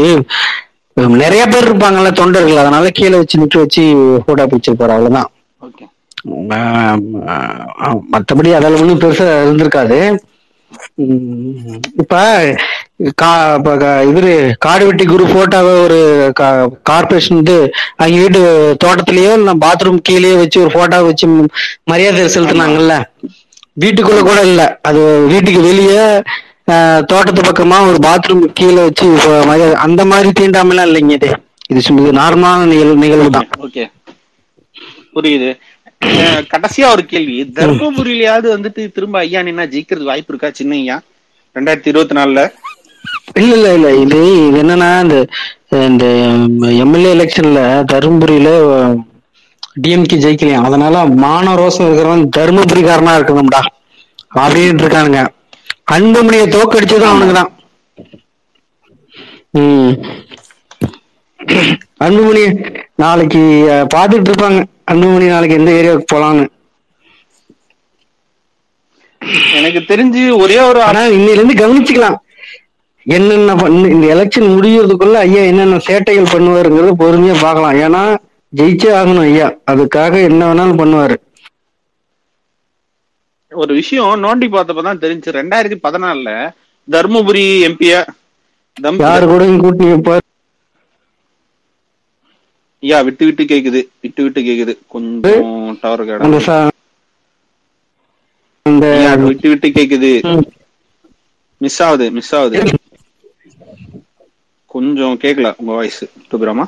நிறைய பேர் இருப்பாங்கல்ல தொண்டர்கள், அதனால கீழே வச்சு நிக்க வச்சு போட்டா பிடிச்சிருப்பாரு, அவ்வளவுதான். மற்றபடி அதெல்லாம் ஒன்றும் பெருசா இருந்திருக்காது. இப்ப இவரு காடு வெட்டி குரு போட்டோவை ஒரு கார்பரேஷன் வந்து அவங்க வீட்டு தோட்டத்திலேயோ இல்லை பாத்ரூம் கீழேயோ வச்சு ஒரு போட்டோவை வச்சு மரியாதை செலுத்தினாங்கல்ல. வீட்டுக்குள்ள கூட இல்லை, அது வீட்டுக்கு வெளியே தோட்டத்து பக்கமா ஒரு பாத்ரூம் கீழே வச்சு மரியாதை. அந்த மாதிரி தீண்டாமலாம் இல்லைங்க, இது இது நார்மலான நிகழ்வு தான். ஓகே, புரியுது. கடைசியா ஒரு கேள்வி, தர்மபுரியிலயாவது வந்துட்டு திரும்ப ஐயா நின்னா ஜெயிக்கிறது வாய்ப்பு இருக்கா சின்ன ஐயா 2024? இல்ல இல்ல இல்ல, இது என்னன்னா இந்த எம்எல்ஏ எலெக்ஷன்ல தருமபுரியில டிஎம்கே ஜெயிக்கலாம், அதனால மான ரோசம் இருக்கிறவன் தருமபுரிக்காரனா இருக்கணும்டா அப்படின்னு இருக்கானுங்க. அன்புமணியை தோக்கடிச்சதும் அவனுக்குதான். அன்புமணி நாளைக்கு பாத்துட்டு இருப்பாங்க, அன்புமணி நாளைக்கு எந்த ஏரியாவுக்கு போலான்னு எனக்கு தெரிஞ்சு ஒரே ஒரு. ஆனா இன்னையில இருந்து கவனிச்சுக்கலாம் என்னென்ன இந்த எலெக்ஷன் முடியறதுக்குள்ள ஐயா என்னென்ன சேட்டைகள் பண்ணுவாருங்கிறத பொறுமையா பாக்கலாம். ஏன்னா ஜெயிச்சே ஆகணும் ஐயா, அதுக்காக என்ன வேணாலும் பண்ணுவாரு. ஒரு விஷயம் நோண்டி பார்த்தப்பதான் தெரிஞ்சு, 2014 தர்மபுரி எம்பியா யாரு கூட கூட்டணி வைப்பாரு? ஐயா விட்டு விட்டு கேக்குது, விட்டு விட்டு கேக்குது, கொஞ்சம் டவர் கேட விட்டு விட்டு கேக்குது, மிஸ் ஆகுது மிஸ் ஆகுது, கொஞ்சம் கேக்கல உங்க வாய்ஸ். டோபிராமா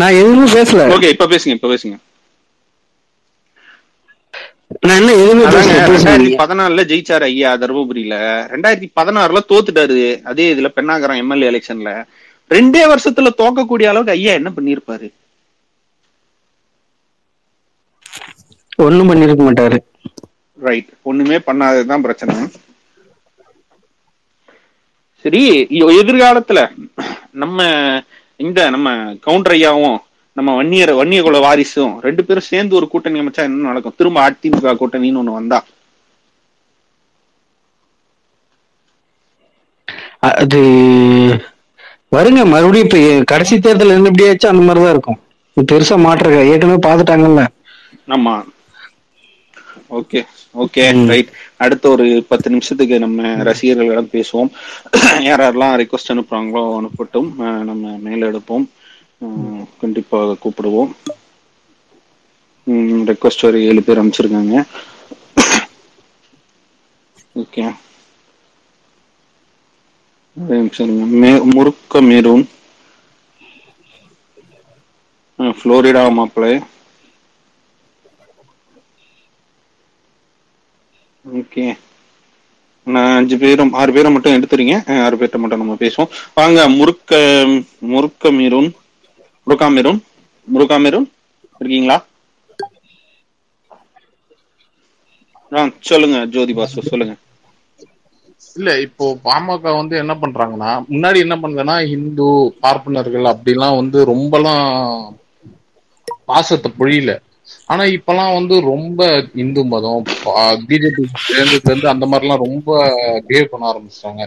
நான் எதுவுமே பேசல. ஓகே, இப்ப பேசுங்க, இப்ப பேசுங்க. நான் என்ன எதுவுமே பேசல. 2014 ஜெயிச்சாரு ஐயா தர்மபுரியில, 2016 தோத்துட்டாரு அதே இதுல பெண்ணாகரம் எம்எல்ஏ எலெக்ஷன்ல. 2 வருஷத்துல தோக்கக்கூடிய அளவுக்கு ஐயா என்ன பண்ணிருப்பாரு? ஒண்ணும் பண்ணிருக்க மாட்டாரு. ரைட், ஒண்ணுமே பண்ணாததுதான் பிரச்சனை. சரி, எதிர்காலத்துல நம்ம கவுண்டர் ஐயாவும் நம்ம வன்னிய குல வாரிசும் 2 பேரும் சேர்ந்து ஒரு கூட்டணி அமைச்சா என்ன நடக்கும்? திரும்ப அதிமுக கூட்டணின்னு ஒண்ணு வந்தா அது வருங்க மறுபடியும். இப்ப கடைசி தேர்தல் என்ன எப்படியாச்சும் அந்த மாதிரிதான் இருக்கும். பெருசா மாற்ற ஏற்கனவே பாத்துட்டாங்கல்ல. ஆமா, ஓகே ஓகே, ரைட். அடுத்த ஒரு 10 நிமிஷத்துக்கு நம்ம ரசிகர்களிடம் பேசுவோம். யாரெல்லாம் ரிக்வஸ்ட் அனுப்புறாங்களோ அனுப்பட்டும், நம்ம மேல எடுப்போம், கண்டிப்பாக கூப்பிடுவோம். ரெக்வஸ்ட் ஒரு 7 பேர் அனுப்பிச்சிருக்காங்க. ஓகே, முறுக்க மேரூன், புளோரிடா மாப்பிளை, ஓகே. நான் 6 பேரை மட்டும் எடுத்துறீங்க, 6 பேர்ட்ட மட்டும் நம்ம பேசுவோம். வாங்க, முருக்கா மெரூன் இருக்கீங்களா? சொல்லுங்க ஜோதி பாசு, சொல்லுங்க. இல்ல, இப்போ பாமக வந்து என்ன பண்றாங்கன்னா, முன்னாடி என்ன பண்ணுதுன்னா ஹிந்து பார்ப்பனர்கள் அப்படிலாம் வந்து ரொம்பலாம் பாசத்தை பொழியல. ஆனா இப்பெல்லாம் வந்து ரொம்ப இந்து மதம் பிஜேபி சேர்ந்து அந்த மாதிரி எல்லாம் ரொம்ப பிஹேவ் பண்ண ஆரம்பிச்சிட்டாங்க.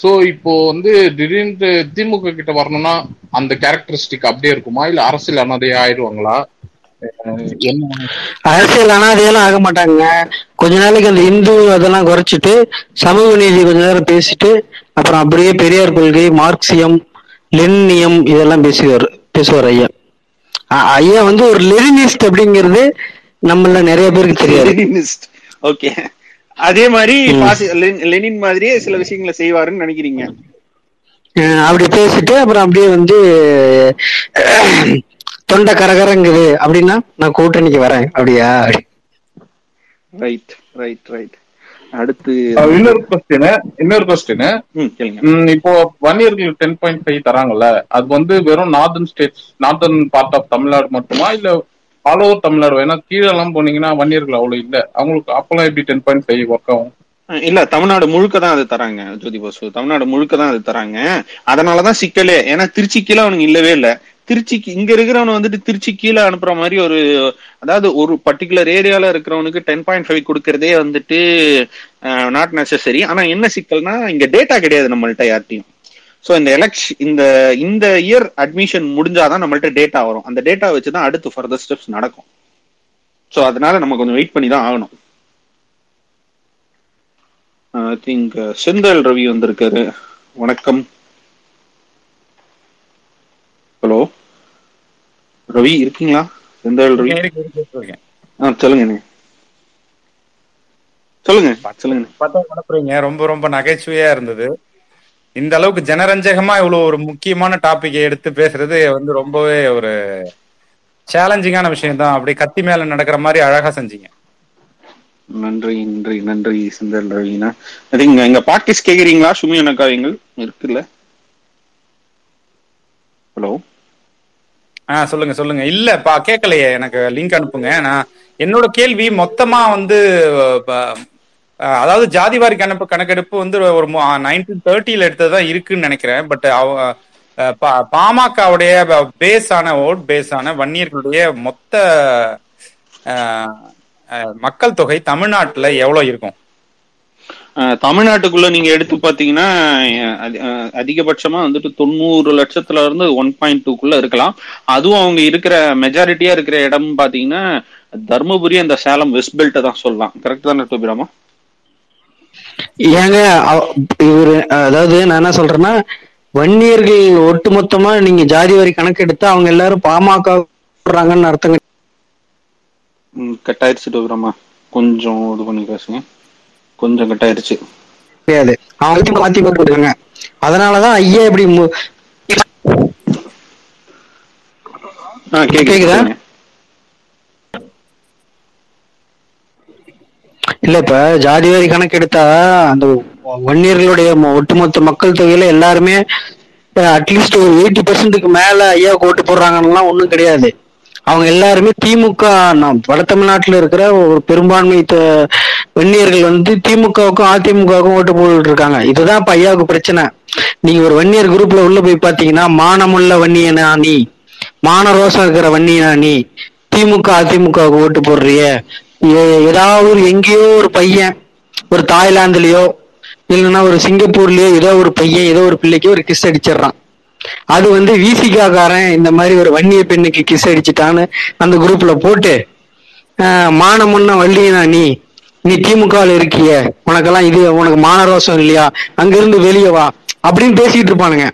சோ இப்போ வந்து திடீர்னு திமுக கிட்ட வரணும்னா அந்த கேரக்டரிஸ்டிக் அப்படியே இருக்குமா, இல்ல அரசியல் அனாதையா ஆயிடுவாங்களா? அரசியல் அனாதையெல்லாம் ஆக மாட்டாங்க. கொஞ்ச நாளைக்கு அந்த இந்து அதெல்லாம் குறைச்சிட்டு சமூக நீதி கொஞ்ச நேரம் பேசிட்டு அப்புறம் அப்படியே பெரியார் கொள்கை, மார்க்சியம், லெனியம் இதெல்லாம் பேசுவார் ஐயா. ஐயா வந்து ஒரு லெனினிஸ்ட் அப்படிங்கிறது நம்மள நிறைய பேருக்கு தெரியாது. ஓகே, அதே மாதிரி லெனின் மாதிரியே சில விஷயங்களை செய்வாருன்னு நினைக்கிறீங்க. அப்படி பேசிட்டு அப்புறம் அப்படியே வந்து தொண்டை கரகரங்குது அப்படின்னா நான் கூட்டணிக்கு வரேன் அப்படியா. Right right right. அடுத்து இன்னொரு கொஸ்டின் இப்போ 1 இயருக்கு 10.5 தராங்கல்ல, அது வந்து வெறும் நார்தர்ன் பார்ட் ஆஃப் தமிழ்நாடு மட்டுமா இல்ல ஆல் ஓவர் தமிழ்நாடு? வேணா கீழே எல்லாம் போனீங்கன்னா 1 இயருக்கு அவ்வளவு இல்ல அவங்களுக்கு. அப்பெல்லாம் எப்படி 10.5 ஒர்க் ஆகும்? இல்ல, தமிழ்நாடு முழுக்க தான் அது தராங்க ஜோதி பாசு, தமிழ்நாடு முழுக்க தான் அது தராங்க. அதனாலதான் சிக்கலே. ஏன்னா திருச்சி கீழே அவனுக்கு இல்லவே இல்லை. திருச்சிக்கு இங்க இருக்கிறவன் வந்துட்டு திருச்சி கீழே அனுப்புற மாதிரி ஒரு, அதாவது ஒரு பர்டிகுலர் ஏரியால இருக்கிறவனுக்கு 10.5 கொடுக்கறதே வந்துட்டு நாட் நெசசரி. ஆனா என்ன சிக்கல்னா இங்க டேட்டா கிடையாது நம்மள்ட்ட யார்ட்டையும். ஸோ இந்த இந்த இயர் அட்மிஷன் முடிஞ்சாதான் நம்மள்ட்ட டேட்டா வரும். அந்த டேட்டா வச்சுதான் அடுத்து ஃபர்தர் ஸ்டெப்ஸ் நடக்கும். ஸோ அதனால நம்ம கொஞ்சம் வெயிட் பண்ணி தான் ஆகணும். ஐ திங்க் செந்தல் ரவி வந்திருக்காரு. வணக்கம். ஹலோ ரவி, இருக்கீங்களா? சொல்லுங்க. ரொம்ப ரொம்ப நகைச்சுவையா இருந்தது. இந்த அளவுக்கு ஜனரஞ்சகமா இவ்வளவு ஒரு முக்கியமான டாபிக்கை எடுத்து பேசுறது வந்து ரொம்பவே ஒரு சேலஞ்சிங்கான விஷயம் தான். அப்படி கத்தி மேல நடக்கிற மாதிரி அழகா செஞ்சீங்க. நன்றி நன்றி நன்றி செந்தல் ரவினா. எங்க பாட்காஸ்ட் கேக்குறீங்களா? சுமி அண்ணாக்காவியங்கள் இருக்குல்ல. ஹலோ, சொல்லுங்க சொல்லுங்க. இல்லப்பா கேட்கலையே, எனக்கு லிங்க் அனுப்புங்க. நான் என்னோட கேள்வி மொத்தமா வந்து அதாவது ஜாதிவாரி கணக்கெடுப்பு வந்து ஒரு 1930 எடுத்ததுதான் இருக்குன்னு நினைக்கிறேன். பட் பாமகவுடைய ஓட் பேஸான வன்னியர்களுடைய மொத்த மக்கள் தொகை தமிழ்நாட்டுல எவ்வளவு இருக்கும்? தமிழ்நாட்டுக்குள்ள நீங்க எடுத்து பாத்தீங்கன்னா அதிகபட்சமா வந்துட்டு 90 லட்சத்துல இருந்து 1.2 இருக்கலாம். அதுவும் அவங்க இருக்கிற மெஜாரிட்டியா இருக்கிற இடம் பாத்தீங்கன்னா தர்மபுரி, அந்த சேலம் வெஸ்ட் பெல்ட்டை தான் சொல்லலாம். கரெக்ட் தானே டோபிராமா? ஏங்க இவரு, அதாவது நான் என்ன சொல்றேன்னா, வன்னியர்கள் ஒட்டுமொத்தமா நீங்க ஜாதி வாரி கணக்கெடுத்து அவங்க எல்லாரும் பாமக போடுறாங்கன்னு அர்த்தங்க. கட்டாயிருச்சு டோபிராமா, கொஞ்சம் இது பண்ணி பேசுங்க. கொஞ்சம் கட்டாயிருச்சு. அதனாலதான் ஐயா இப்படி இல்ல. இப்ப ஜாதிவாரி கணக்கெடுத்தா அந்த வன்னியர்களுடைய ஒட்டுமொத்த மக்கள் தொகையில எல்லாருமே அட்லீஸ்ட் ஒரு 80% மேல ஐயா ஓட்டு போடுறாங்கன்னா ஒண்ணும் கிடையாது. அவங்க எல்லாருமே திமுக, வட தமிழ்நாட்டுல இருக்கிற ஒரு பெரும்பான்மை வன்னியர்கள் வந்து திமுகவுக்கும் அதிமுகவுக்கும் ஓட்டு போட்டு இருக்காங்க. இதுதான் இப்ப ஐயாவுக்கு பிரச்சனை. நீங்க ஒரு வன்னியர் குரூப்ல உள்ள போய் பாத்தீங்கன்னா மானமுள்ள வன்னியனா நீ, மான ரோசம் இருக்கிற வன்னியனா நீ, திமுக அதிமுகவுக்கு ஓட்டு போடுறிய, ஏதாவது எங்கேயோ ஒரு பையன் ஒரு தாய்லாந்துலயோ இல்லைன்னா ஒரு சிங்கப்பூர்லயோ ஏதோ ஒரு பையன் ஏதோ ஒரு பிள்ளைக்கு ஒரு கிஸ் அடிச்சிடறான். அது வந்து விசிகாக்காரன் இந்த மாதிரி ஒரு வன்னிய பெண்ணுக்கு கிஸ் அடிச்சுட்டான்னு அந்த குரூப்ல போட்டு மானமுன்ன வன்னியனா நீ, நீ திமுகல இருக்கிய, உனக்கெல்லாம் இது, உனக்கு மானரோசம் இல்லையா, அங்கிருந்து வெளியே வா அப்படின்னு பேசிட்டு இருப்பானுங்க.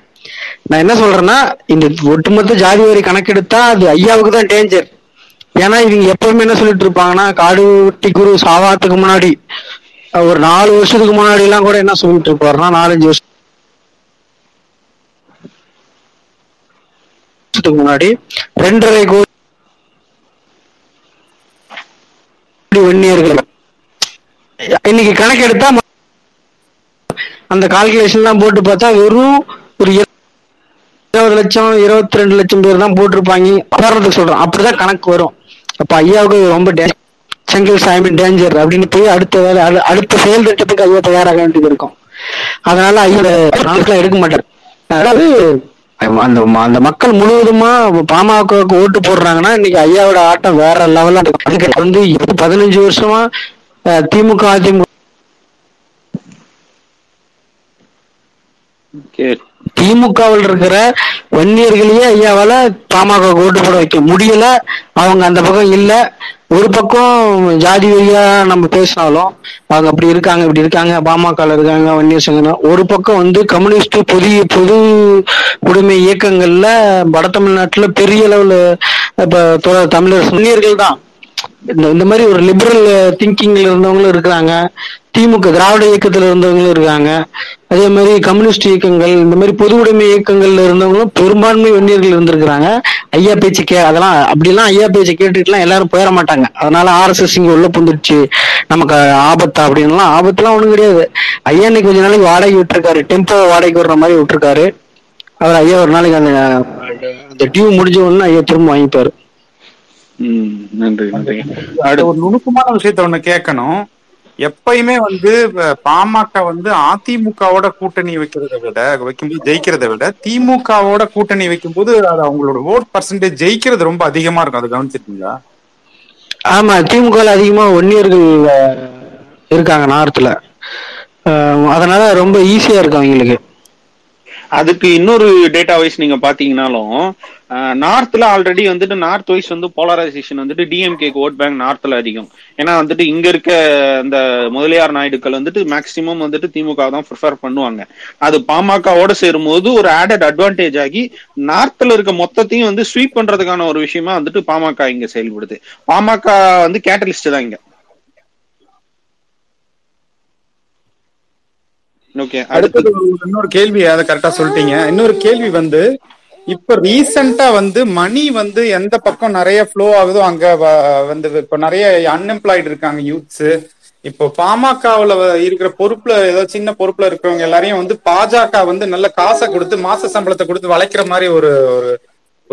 நான் என்ன சொல்றேன்னா, இந்த ஒட்டுமொத்த ஜாதி வாரி கணக்கெடுத்தா அது ஐயாவுக்கு தான் டேஞ்சர். ஏன்னா இவங்க எப்பவுமே என்ன சொல்லிட்டு இருப்பாங்கன்னா, காடுவெட்டி குரு சாவாத்துக்கு முன்னாடி ஒரு 4 வருஷத்துக்கு முன்னாடி எல்லாம் கூட என்ன சொல்லிட்டு இருப்பாருன்னா, 4-5 வருஷத்துக்கு முன்னாடி 2.5 கோடி வன்னியர்கள் இன்னைக்கு கணக்கெடுத்தா அந்த கால்குலேஷன் போட்டு பார்த்தா வெறும் ஒரு 20 லட்சம் 22 லட்சம் பேர் தான் போட்டிருப்பாங்க. உதாரணத்துக்கு சொல்றோம், அப்படிதான் கணக்கு வரும். அப்ப ஐயாவுக்கு ரொம்ப செங்கல் சாயமின் டேஞ்சர் அப்படின்னு போய் அடுத்த செயல் திட்டத்துக்கு ஐயா தயாராக வேண்டியது இருக்கும். அதனால ஐயா கணக்கெல்லாம் எடுக்க மாட்டார். அதாவது அந்த மக்கள் முழுவதுமா பாமகவுக்கு ஓட்டு போடுறாங்கன்னா இன்னைக்கு ஐயாவோட ஆட்டம் வேற லெவலா இருக்கு. வந்து 15 வருஷமா திமுக அதிமுக திமுகவில் இருக்கிற வன்னியர்களையே ஐயாவால பாமக ஓட்டு போட வைக்க முடியல. அவங்க அந்த பக்கம் இல்ல. ஒரு பக்கம் ஜாதி வழியா நம்ம பேசினாலும் அவங்க அப்படி இருக்காங்க இப்படி இருக்காங்க, பாமக இருக்காங்க, வன்னியர் சங்கம். ஒரு பக்கம் வந்து கம்யூனிஸ்ட் பொது உடைமை இயக்கங்கள்ல வட தமிழ்நாட்டுல பெரிய அளவுல இப்ப தமிழர் வன்னியர்கள் தான் இந்த மாதிரி ஒரு லிபரல் திங்கிங்ல இருந்தவங்களும் இருக்கிறாங்க, திமுக திராவிட இயக்கத்துல இருந்தவங்களும் இருக்காங்க, அதே மாதிரி கம்யூனிஸ்ட் இயக்கங்கள் இந்த மாதிரி பொது உடைமை இயக்கங்கள்ல இருந்தவங்களும் பெரும்பான்மை வன்னியர்கள் இருந்திருக்கிறாங்க. ஐயா பேச்சு அதெல்லாம் அப்படிலாம் ஐயா பேச்சு கேட்டுட்டுலாம் எல்லாரும் போயிட மாட்டாங்க. அதனால ஆர்எஸ்எஸ் இங்க உள்ள புந்துடுச்சு நமக்கு ஆபத்தா அப்படின்லாம் ஆபத்துலாம் ஒண்ணும் கிடையாது. ஐயா இன்னைக்கு கொஞ்ச நாளைக்கு வாடகை விட்டுருக்காரு, டெம்போ வாடகைக்கு விடுற மாதிரி விட்டுருக்காரு. அவர் ஐயா ஒரு நாளைக்கு அந்த டியூ முடிஞ்ச உடனே ஐயா திரும்ப வாங்கிப்பாரு. நன்றி நன்றி. ஒரு நுணுக்கமான விஷயத்த ஒண்ணு கேட்கணும். எப்பயுமே வந்து பாமக வந்து அதிமுகவோட கூட்டணி வைக்கும்போது ஜெயிக்கிறத விட திமுகவோட கூட்டணி வைக்கும்போது அது அவங்களோட ஓட் பர்சன்டேஜ் ஜெயிக்கிறது ரொம்ப அதிகமா இருக்கும். அது கவனிச்சிருக்கீங்களா? ஆமா, திமுக அதிகமா வன்னியர்கள் இருக்காங்க நார்த்ல, அதனால ரொம்ப ஈஸியா இருக்கும் அவங்களுக்கு. அதுக்கு இன்னொரு டேட்டா வைஸ் நீங்க பாத்தீங்கன்னாலும் நார்த்ல ஆல்ரெடி வந்துட்டு நார்த் வைஸ் வந்து போலரைசேஷன் வந்துட்டு டிஎம்கே ஓட் பேங்க் நார்த்ல அதிகம். ஏன்னா வந்துட்டு இங்க இருக்க இந்த முதலியார் நாயுடுக்கள் வந்துட்டு மேக்சிமம் வந்துட்டு திமுக தான் ப்ரிஃபர் பண்ணுவாங்க. அது பாமகவோட சேரும் போது ஒரு ஆடட் அட்வான்டேஜ் ஆகி நார்த்ல இருக்க மொத்தத்தையும் வந்து ஸ்வீப் பண்றதுக்கான ஒரு விஷயமா வந்துட்டு பாமக இங்க செயல்படுது. பாமக வந்து கேட்டலிஸ்ட் தான் இங்க. அடுத்தது இன்னொரு கேள்வி, அதை கரெக்டா சொல்லிட்டீங்க. இன்னொரு கேள்வி வந்து இப்ப ரீசெண்டா வந்து மணி வந்து எந்த பக்கம் நிறைய ஃப்ளோ ஆகுதோ அங்க வந்து இப்ப நிறைய அன்எம்ப்ளாய்டு இருக்காங்க யூத்ஸ். இப்போ பாமகவுல இருக்கிற பொறுப்புல ஏதோ சின்ன பொறுப்புல இருக்கிறவங்க எல்லாரையும் வந்து பாஜக வந்து நல்ல காசை கொடுத்து மாச சம்பளத்தை கொடுத்து வளைக்கிற மாதிரி ஒரு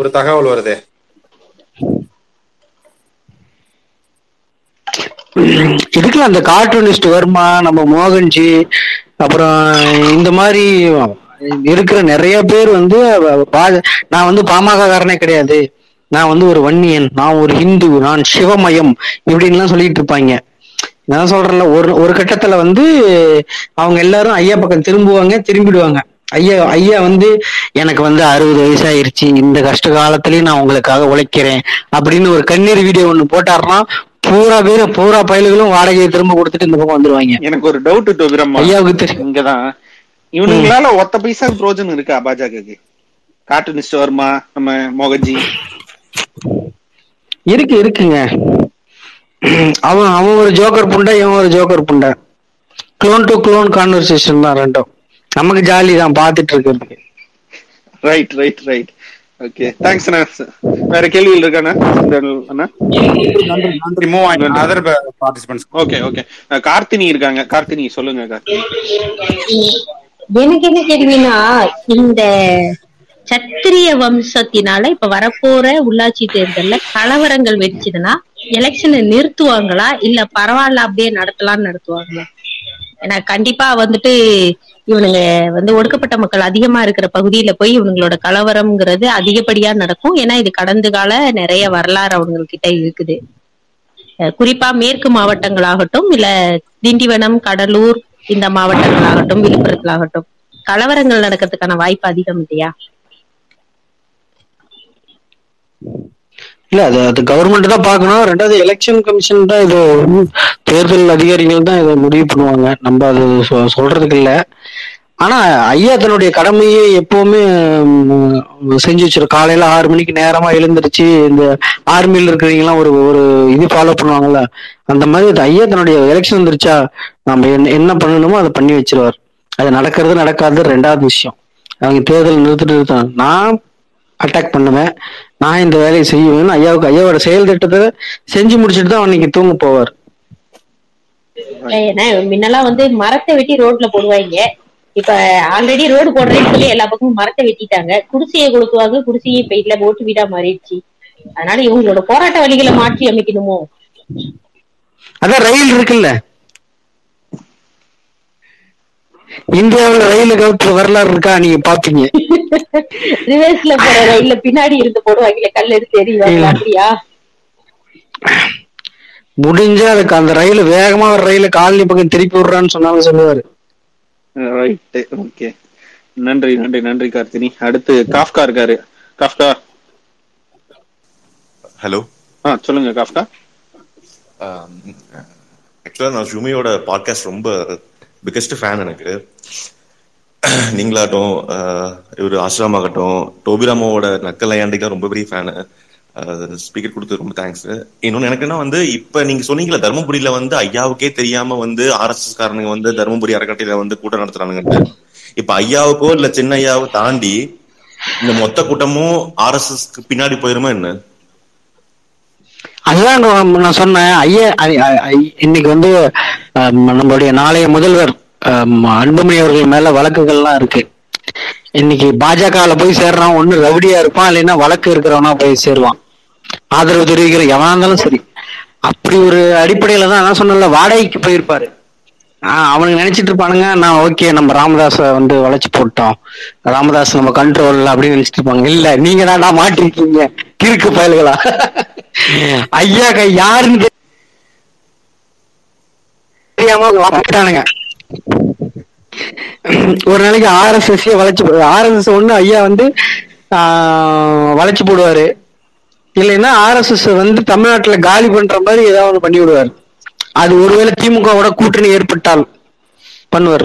ஒரு தகவல் வருது. இதுக்குல அந்த கார்ட்டூனிஸ்ட் வர்மா, நம்ம மோகன்ஜி, அப்புறம் இந்த மாதிரி இருக்கிற நிறைய பேர் வந்து நான் வந்து பாமக காரனே கிடையாது, நான் வந்து ஒரு வன்னியன், நான் ஒரு ஹிந்து, நான் சிவமயம் இப்படின்லாம் சொல்லிட்டு இருப்பாங்க. நான் சொல்றேன்ல, ஒரு கட்டத்துல வந்து அவங்க எல்லாரும் ஐயா பக்கம் திரும்பிடுவாங்க. ஐயா வந்து எனக்கு வந்து 60 வயசு ஆயிருச்சு, இந்த கஷ்ட காலத்திலயும் நான் உங்களுக்காக உழைக்கிறேன் அப்படின்னு ஒரு கண்ணீர் வீடியோ ஒண்ணு போட்டாருன்னா பூரா பேரு பூரா பயல்களும் வாடகையை திரும்ப கொடுத்துட்டு இந்த பக்கம் வந்துருவாங்க. எனக்கு ஒரு டவுட் டோபிராமா, ஐயாவுக்கு தெரியும் இங்கதான் இவனுங்களால ஒத்த பைசா பிரோஜனம் இருக்கா பாஜகக்கு? கார்ட்டூனிஸ்ட் வர்மா, நம்ம மோகன்ஜி இருக்குங்க. அவன் ஒரு ஜோக்கர் புண்டை, இவன் ஒரு ஜோக்கர் புண்டை, க்ளோன் டு க்ளோன் கான்வர்சேஷன் தான் ரெண்டும். நமக்கு ஜாலி தான் பாத்துட்டு இருக்கிறதுக்கு. Right right right. Okay, thanks அண்ணா. வேற கேள்விகள் இருக்காண்ணா? நன்றி நன்றி. Move on other participants. Okay okay. Karthini இருக்காங்க. கார்த்தினி சொல்லுங்க. எனக்கு என்ன கேள்வினா, இந்த சத்திரிய வம்சத்தினால இப்ப வரப்போற உள்ளாட்சி தேர்தல்ல கலவரங்கள் வெடிச்சதுன்னா எலெக்ஷனை நிறுத்துவாங்களா இல்ல பரவாயில்ல அப்படியே நடத்தலாம்னு நடத்துவாங்களா? ஏன்னா கண்டிப்பா வந்துட்டு இவனுங்க வந்து ஒடுக்கப்பட்ட மக்கள் அதிகமா இருக்கிற பகுதியில போய் இவங்களோட கலவரம்ங்கிறது அதிகப்படியா நடக்கும். ஏன்னா இது கடந்த கால நிறைய வரலாறு அவங்ககிட்ட இருக்குது. குறிப்பா மேற்கு மாவட்டங்களாகட்டும் இல்ல திண்டிவனம், கடலூர் இந்த மாவட்டங்களாகட்டும் விழுப்புரத்திலாகட்டும் கலவரங்கள் நடக்கிறதுக்கான வாய்ப்பு அதிகம் இல்லையா? இல்ல அது கவர்மெண்ட் தான் பாக்கணும். ரெண்டாவது எலெக்ஷன் கமிஷன் தான், இது தேர்தல் அதிகாரிகள் தான் இதை முடிவு பண்ணுவாங்க. நம்ம அது சொல்றதுக்கு இல்ல. ஆனா ஐயா தன்னுடைய கடமையை எப்பவுமே செஞ்சு வச்சிரு. காலையில 6 மணிக்கு நேரமா எழுந்திருச்சு இந்த ஆர்மியில இருக்கிறவங்க எல்லாம் ஒரு இது ஃபாலோ பண்ணுவாங்கல்ல, அந்த மாதிரி ஐயா தன்னுடைய எலெக்ஷன் வந்துருச்சா நம்ம என்ன பண்ணணுமோ அதை பண்ணி வச்சிருவார். அது நடக்கிறது நடக்காது ரெண்டாவது விஷயம். அவங்க தேர்தல் நிறுத்திட்டு நான் அட்டாக் பண்ணுவேன், நான் இந்த வேலையை செய்வேன். ஐயாவோட செயல் திட்டத்தை செஞ்சு முடிச்சுட்டு தான் அன்னைக்கு தூங்க போவார். முன்னெல்லாம் வந்து மரத்தை வெட்டி ரோட்ல போடுவாங்க. இப்ப ஆல்ரெடி ரோடு போடுறேன்னு சொல்லி எல்லா பக்கமும் மரத்தை வெட்டிட்டாங்க. குடிசையை கொடுக்குவாங்க, குடிசையை இப்ப இல்ல ஓட்டு வீடா மாறிடுச்சு. அதனால இவங்களோட போராட்ட வழிகளை மாற்றி அமைக்கணுமோ? அதான் ரயில் இருக்குல்ல, இந்தியாவில ரயில கவுத்து வரலாறு இருக்கா? நீங்க பாத்தீங்க ரிவர்ஸ்ல போற ரயில்ல பின்னாடி இருந்து போடுவாங்க கல் எடுத்து எறிவாங்க. அப்படியா முடிஞ்சா அதுக்கு அந்த ரயில் வேகமா ஒரு ரயில காலனி பக்கம் திருப்பி விடுறான்னு சொன்னாலும் சொல்லுவாரு. Right, okay. நன்றி நன்றி நன்றி கார்த்தினி. அடுத்து காஃப்கா இருக்காரு. Kafka hello. சொல்லுங்க காஃப்கா. ஆக்சுவலா நான் சுமியோட பாட்காஸ்ட் ரொம்ப பிக்கஸ்ட் ஃபேன். எனக்கு நீங்களாகட்டும் இவர் ஆசிரமாகட்டும் டோபிராமாவோட நக்கலையாண்டிக்கெலாம் ரொம்ப பெரிய ஃபேனு. ஸ்பீக்கர் கொடுத்து ரொம்ப தேங்க்ஸ். இன்னொன்று எனக்குன்னா வந்து இப்போ நீங்கள் சொன்னீங்களா தருமபுரியில் வந்து ஐயாவுக்கே தெரியாமல் வந்து ஆர்எஸ்எஸ் காரனுங்க வந்து தருமபுரி அறக்கட்டையில் வந்து கூட்டம் நடத்துகிறானுங்கன்ட்டு இப்போ ஐயாவுக்கோ இல்லை சின்ன ஐயாவோ தாண்டி இந்த மொத்த கூட்டமும் ஆர்எஸ்எஸ்க்கு பின்னாடி போயிருமா என்ன? அதுதான் நான் சொன்னேன். ஐயா இன்னைக்கு வந்து நம்மளுடைய நாளைய முதல்வர் அன்புமணி அவர்கள் மேல வழக்குகள்லாம் இருக்கு. இன்னைக்கு பாஜகவில் போய் சேர்றான் ஒண்ணு ரவுடியா இருப்பான், இல்லைன்னா வழக்கு இருக்கிறவனா போய் சேருவான், ஆதரவு தெரிவிக்கிற எவனா இருந்தாலும் சரி. அப்படி ஒரு அடிப்படையில தான் நான் சொன்னல வாடகைக்கு போயிருப்பாரு. அவனுக்கு நினைச்சிட்டு இருப்பானுங்க நான் ஓகே நம்ம ராமதாஸை வந்து வளைச்சு போட்டோம், ராமதாஸ் நம்ம கண்ட்ரோல் அப்படின்னு நினைச்சிட்டு இருப்பாங்க. இல்ல நீங்க தான்டா மாட்டிருக்கீங்க கிறுக்கு பயல்களா. ஐயா கை யாருன்னு தெரியாமட்டானுங்க. ஒரு நாளைக்கு ஆர்எஸ்எஸ் வளைச்சு ஆர்எஸ்எஸ் ஒண்ணு ஐயா வந்து வளைச்சு போடுவாரு, இல்லைன்னா ஆர்எஸ்எஸ் வந்து தமிழ்நாட்டுல காலி பண்ற மாதிரி ஏதாவது பண்ணி விடுவாரு. அது ஒருவேளை திமுகவோட கூட்டணி ஏற்பட்டால் பண்ணுவார்.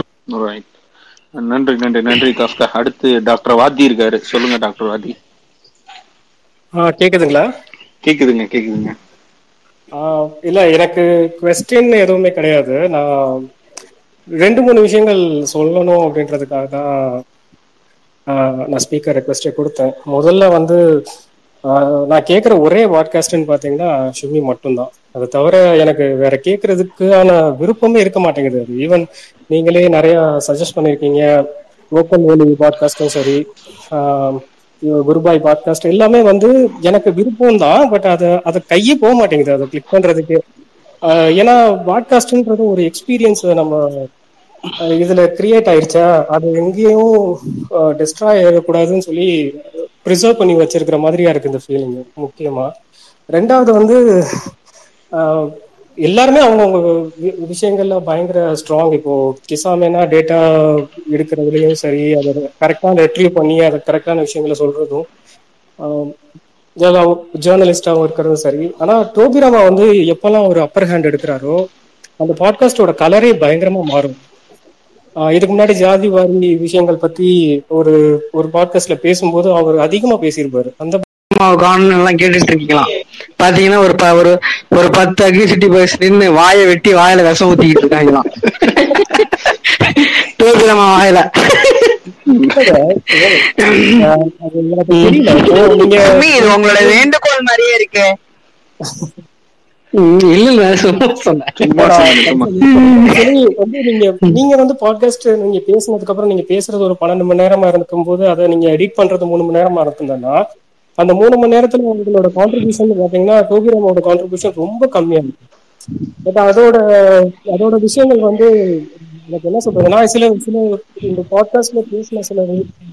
நன்றி நன்றி நன்றி காஃப்கா. அடுத்து டாக்டர் வாதி இருக்காரு. சொல்லுங்க டாக்டர் வாதி. கேக்குதுங்களா? கேக்குதுங்க கேக்குதுங்க. இல்ல எனக்கு குவெஸ்டின் எதுவுமே கிடையாது. நான் ரெண்டு மூணு விஷயங்கள் சொல்லணும் அப்படின்றதுக்காக தான் நான் ஸ்பீக்கர் ரெக்வெஸ்டே கொடுத்தேன். முதல்ல வந்து நான் கேட்குற ஒரே பாட்காஸ்ட்ன்னு பார்த்தீங்கன்னா ஷுமி மட்டும்தான். அதை தவிர எனக்கு வேற கேட்கறதுக்கான விருப்பமே இருக்க மாட்டேங்குது. அது ஈவன் நீங்களே நிறையா சஜஸ்ட் பண்ணியிருக்கீங்க, ஓப்பன் வேலி பாட்காஸ்ட்டும் சரி, குருபாய் பாட்காஸ்ட், எல்லாமே வந்து எனக்கு விருப்பம் தான். பட் அதை கையே போக மாட்டேங்குது அதை கிளிக் பண்ணுறதுக்கு. ஏன்னா பாட்காஸ்ட்ன்றது ஒரு எக்ஸ்பீரியன்ஸ் நம்ம இதுல கிரியேட் ஆயிடுச்சா அது எங்கேயும் டெஸ்ட்ராய் ஆகக்கூடாதுன்னு சொல்லி ப்ரிசர்வ் பண்ணி வச்சிருக்கிற மாதிரியா இருக்கு இந்த ஃபீலிங். முக்கியமா ரெண்டாவது வந்து எல்லாருமே அவங்கவுங்க விஷயங்கள்ல பயங்கர ஸ்ட்ராங். இப்போ கிசாமேனா டேட்டா எடுக்கிறதுலையும் சரி, அதை கரெக்டாக ரெட்ரீவ் பண்ணி அதை கரெக்டான விஷயங்கள சொல்றதும் ஜேர்னலிஸ்டாகவும் இருக்கிறதும் சரி. ஆனால் டோபிராமா வந்து எப்பெல்லாம் ஒரு அப்பர் ஹேண்ட் எடுக்கிறாரோ அந்த பாட்காஸ்டோட கலரே பயங்கரமாக மாறும். இதுக்கு முன்னாடி ஜாதி வாரி விஷயங்கள் பற்றி ஒரு ஒரு பாட்காஸ்ட்ல பேசும்போது அவர் அதிகமாக பேசியிருப்பாரு. அந்த எல்லாம் கேட்டுட்டு இருக்கலாம் பாத்தீங்கன்னா ஒரு ஒரு 10 அக்னிசிட்டி பாய்ஸ் நின்று வாயை வெட்டி வாயில விஷம் ஊத்திக்கிட்டு இருக்காங்க டோபிராமா வாயில. உங்களோட வேண்டுகோள் மாதிரியே இருக்கு. நீங்க வந்து பாட்காஸ்ட் நீங்க பேசினதுக்கு அப்புறம் நீங்க பேசுறது ஒரு 12 மணி நேரமா இருக்கும் போது அதை நீங்க எடிட் பண்றது 3 மணி நேரமா இருந்ததுன்னா அந்த 3 மணி நேரத்துல உங்களோட கான்ட்ரிபியூஷன் பாத்தீங்கன்னா டோபிராமாவோட கான்ட்ரிபியூஷன் ரொம்ப கம்மியா இருக்கு. பட் அதோட விஷயங்கள் வந்து எனக்கு என்ன சொல்றதுன்னா சில இந்த பாட்காஸ்ட்ல பேசின சில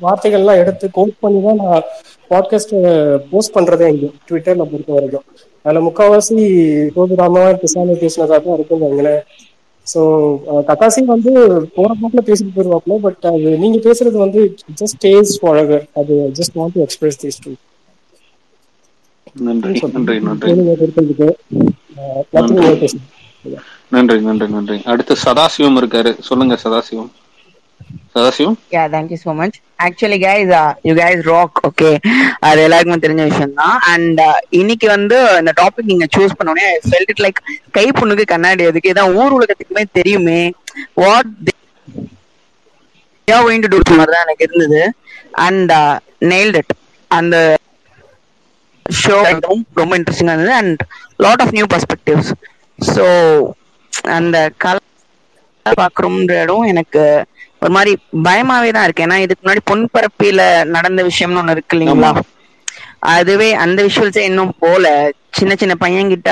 வார்த்தைகள்லாம் எடுத்து கோட் பண்ணி தான் நான் பாட்காஸ்ட் போஸ்ட் பண்றதே இங்கே ட்விட்டர்ல பொறுத்த வரைக்கும். அதில் முக்கால்வாசி டோபிராமா கிசாமி பேசினதாக தான் இருக்குங்க எங்களே. ஸோ கக்காசி வந்து போற போக்குல பேசிட்டு போயிடுவாப்புல. பட் அது நீங்க பேசுறது வந்து ஜஸ்ட் டேஸ் அழகர். அது just want to express this to. நன்றி நன்றி நன்றி நன்றி நன்றி நன்றி. அடுத்து சதாசிவம் இருக்காரு. சொல்லுங்க Sadasivam. Sadasivam. Yeah, thank you so much. Actually guys, you guys rock, okay? அது எல்லாருக்கும் தெரிஞ்ச விஷயம் தான். அண்ட் இன்னைக்கு வந்து இந்த டாபிக் நீங்க சூஸ் பண்ணோனே I felt it like கை புண்ணுக்கு கண்ணாடி எதுக்கு, இதான் ஊர் உலகத்துக்குமே தெரியுமே what they are going to do தான் எனக்கு இருந்தது. And nailed it. அந்த ஷோ ரொம்ப இன்ட்ரெஸ்டிங்கா இருந்தது and lot of new perspectives. So அந்த கலா பார்க்குறோம்ன்ற இடம் எனக்கு ஒரு மாதிரி பயமாவே தான் இருக்கு. ஏன்னா இதுக்கு முன்னாடி பொன்பரப்பில நடந்த விஷயம்னு ஒண்ணு இருக்கு இல்லைங்களா, அதுவே அந்த விஷுவல்ஸே இன்னும் போல. சின்ன சின்ன பையன்கிட்ட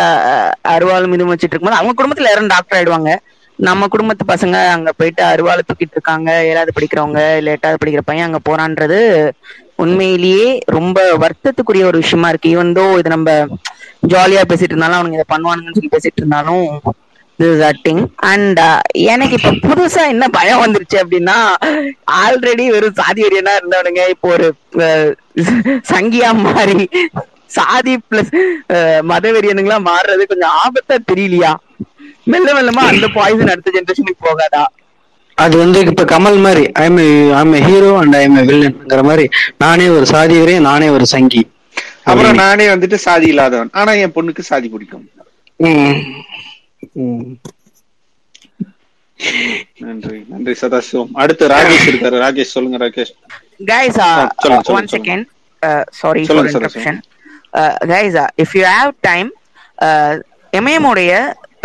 அருவாள் மீது வச்சுட்டு இருக்கும்போது அவங்க குடும்பத்துல யாரும் டாக்டர் ஆயிடுவாங்க, நம்ம குடும்பத்து பசங்க அங்க போயிட்டு அருவாள் தூக்கிட்டு இருக்காங்க. ஏழாவது படிக்கிறவங்க இல்ல 8வது படிக்கிற பையன் அங்க போறான்றது உண்மையிலேயே ரொம்ப வருத்தத்துக்குரிய ஒரு விஷயமா இருக்கு. ஈவன் தோ இது நம்ம ஜாலியா பேசிட்டு இருந்தாலும் அவனுங்க இதை பண்ணுவானுங்கன்னு சொல்லி பேசிட்டு இருந்தாலும் This is acting. And எனக்கு இப்ப புதுசா என்ன பயம் வந்துருச்சு அப்படின்னா, ஆல்ரெடி வெறும் சாதி வெறியனா இருந்தவனுங்க இப்போ ஒரு சங்கியா மாறி சாதி பிளஸ் மத வெறியனுங்களா மாறுறது கொஞ்சம் ஆபத்தா தெரியலையா? மெல்ல மெல்லமா அந்த பாய்சன் அடுத்த ஜென்ரேஷனுக்கு போகாதா? அது வந்து இப்ப கமல் மாதிரி I am a hero and I am a வில்லன்ங்கற மாதிரி, நானே ஒரு சாதி வெறியன், நானே ஒரு சங்கி, அப்புறம் நானே வந்துட்டு சாதி இல்லாதவன், ஆனா என் பொண்ணுக்கு சாதி பிடிக்கும். நன்றி நன்றி சதாசிவம். அடுத்து ராகேஷ் இருக்காரு. ராகேஷ் சொல்லுங்க. Rakesh guys, one second, sorry for interruption guys, if you have time MM உடைய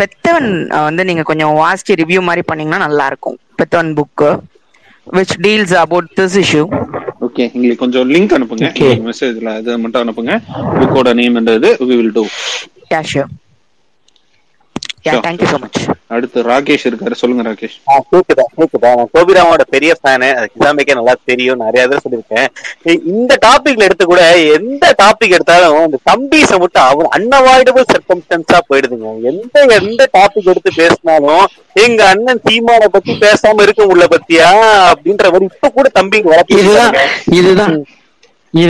பெத்தவன் வந்து நீங்க கொஞ்சம் வாஸ்ட் ரிவ்யூ மாதிரி பண்ணீங்கன்னா நல்லா இருக்கும். Pethavan book which deals about this issue. Okay, உங்களுக்கு கொஞ்சம் லிங்க் அனுப்புங்க மெசேஜ்ல, அது மட்டும் அனுப்புங்க. புக்கோட நேம் என்னது? we will do. yeah sure. yeah thank you so much. அடுத்து ராகேஷ் இருக்காரு. சொல்லுங்க ராகேஷ். சூப்பரா. நான் கோபிராமோட பெரிய ஃபேன். கிதாம்பேக்கே நல்லா தெரியும், நிறைய தடவை சொல்லிருக்கேன். இந்த டாபிக்ல எடுத்து கூட எந்த டாபிக் எடுத்தாலும் இந்த தம்பிஸை மட்டும் அவன் அன்அவாய்டபிள் சர்க்கம்ஸ்டன்ஸா போயிடுதுங்க. எந்த டாபிக் எடுத்து பேசினாலும் எங்க அண்ணன் சீமான பத்தி பேசாம இருக்க உள்ள பத்தியா அப்படின்ற மாதிரி இப்ப கூட தம்பிக்கு வளர்த்து.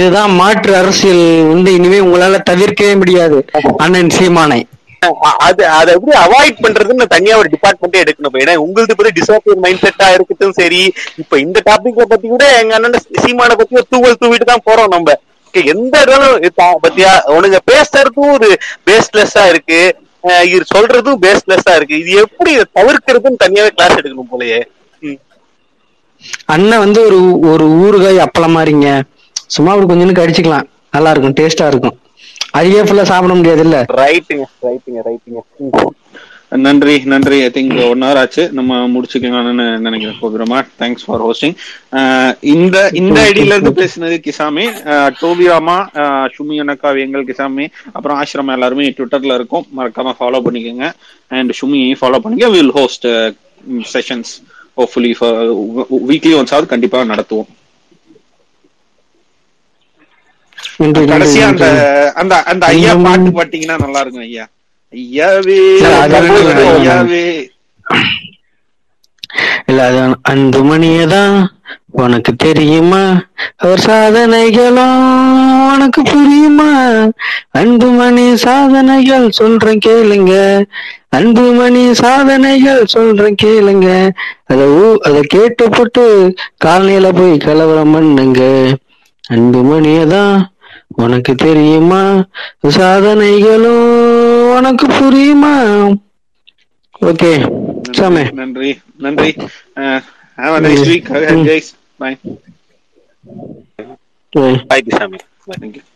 இதுதான் மாற்று அரசியல் வந்து இனிமே உங்களால தவிர்க்கவே முடியாது. அண்ணன் சீமானை அதை எப்படி அவாய்ட் பண்றதுன்னு தனியா ஒரு டிபார்ட்மெண்ட்டே எடுக்கணும். ஏன்னா உங்களுக்கு பத்தி டிசாப்பியர் மைண்ட் செட்டா இருக்கட்டும் சரி, இப்ப இந்த டாபிக்ல பத்தி கூட எங்க அண்ணன் சீமான பத்தி ஒரு தூவல் தூவிட்டு தான் போறோம் நம்ம. எந்த இடங்களும் பத்தியா உனக்கு பேசுறதும் ஒரு பேஸ்லெஸ்ஸா இருக்கு, இது சொல்றதும் பேஸ்லெஸ்ஸா இருக்கு. இது எப்படி தவிர்க்கிறதுன்னு தனியாவே கிளாஸ் எடுக்கணும் போலயே. அண்ணன் வந்து ஒரு ஊறுகாய் அப்பளம் மாதிரிங்க, சும்மா ஒரு கொஞ்சம் கடிச்சுக்கலாம், நல்லா இருக்கும், டேஸ்டா இருக்கும். அதையே ஃபுல்லா சாப்பிட முடியாது இல்ல. ரைட்டுங்க ரைட்டுங்க ரைட்டுங்க. நன்றி நன்றி. ஐ திங்க் 1 hour ஆச்சு, நம்ம முடிச்சுக்கலாம்னு நினைக்கிறேன். கோபிராமா, தேங்க்ஸ் ஃபார் ஹோஸ்டிங். இந்த ஐடியில இருந்து பேசினது கிசாமி, டோபிராமா, சுமி அண்ணக்காவியங்கள், கிசாமி, அப்புறம் ஆசிரமா எல்லாருமே ட்விட்டர்ல இருக்கும், மறக்காம ஃபாலோ பண்ணிக்கோங்க. அண்ட் சுமியையும் ஃபாலோ பண்ணிக்க. Will host sessions hopefully weekly ஒன்ஸாவது கண்டிப்பா நடத்துவோம். கடைசியா அந்த அந்த ஐயா பாட்டு பாட்டீங்கன்னா நல்லா இருக்கும். ஐயா ஐயாவே ஐயாவே இல்ல, அது அந்த மணியதான் உனக்கு தெரியுமா, அவர் சாதனைகளும் உனக்கு புரியுமா, அன்புமணி சாதனைகள் சொல்றேன் கேளுங்க, அன்புமணி சாதனைகள் சொல்றேன் கேளுங்க, அத கேட்டு போட்டு காலனியில போய் கலவரம் பண்ணுங்க, அன்புமணியதான் உனக்கு தெரியுமா, சாதனைகளும் உனக்கு புரியுமா. ஓகே, நன்றி நன்றி. Have a nice week guys. Bye. Bye. Bye. Thank you.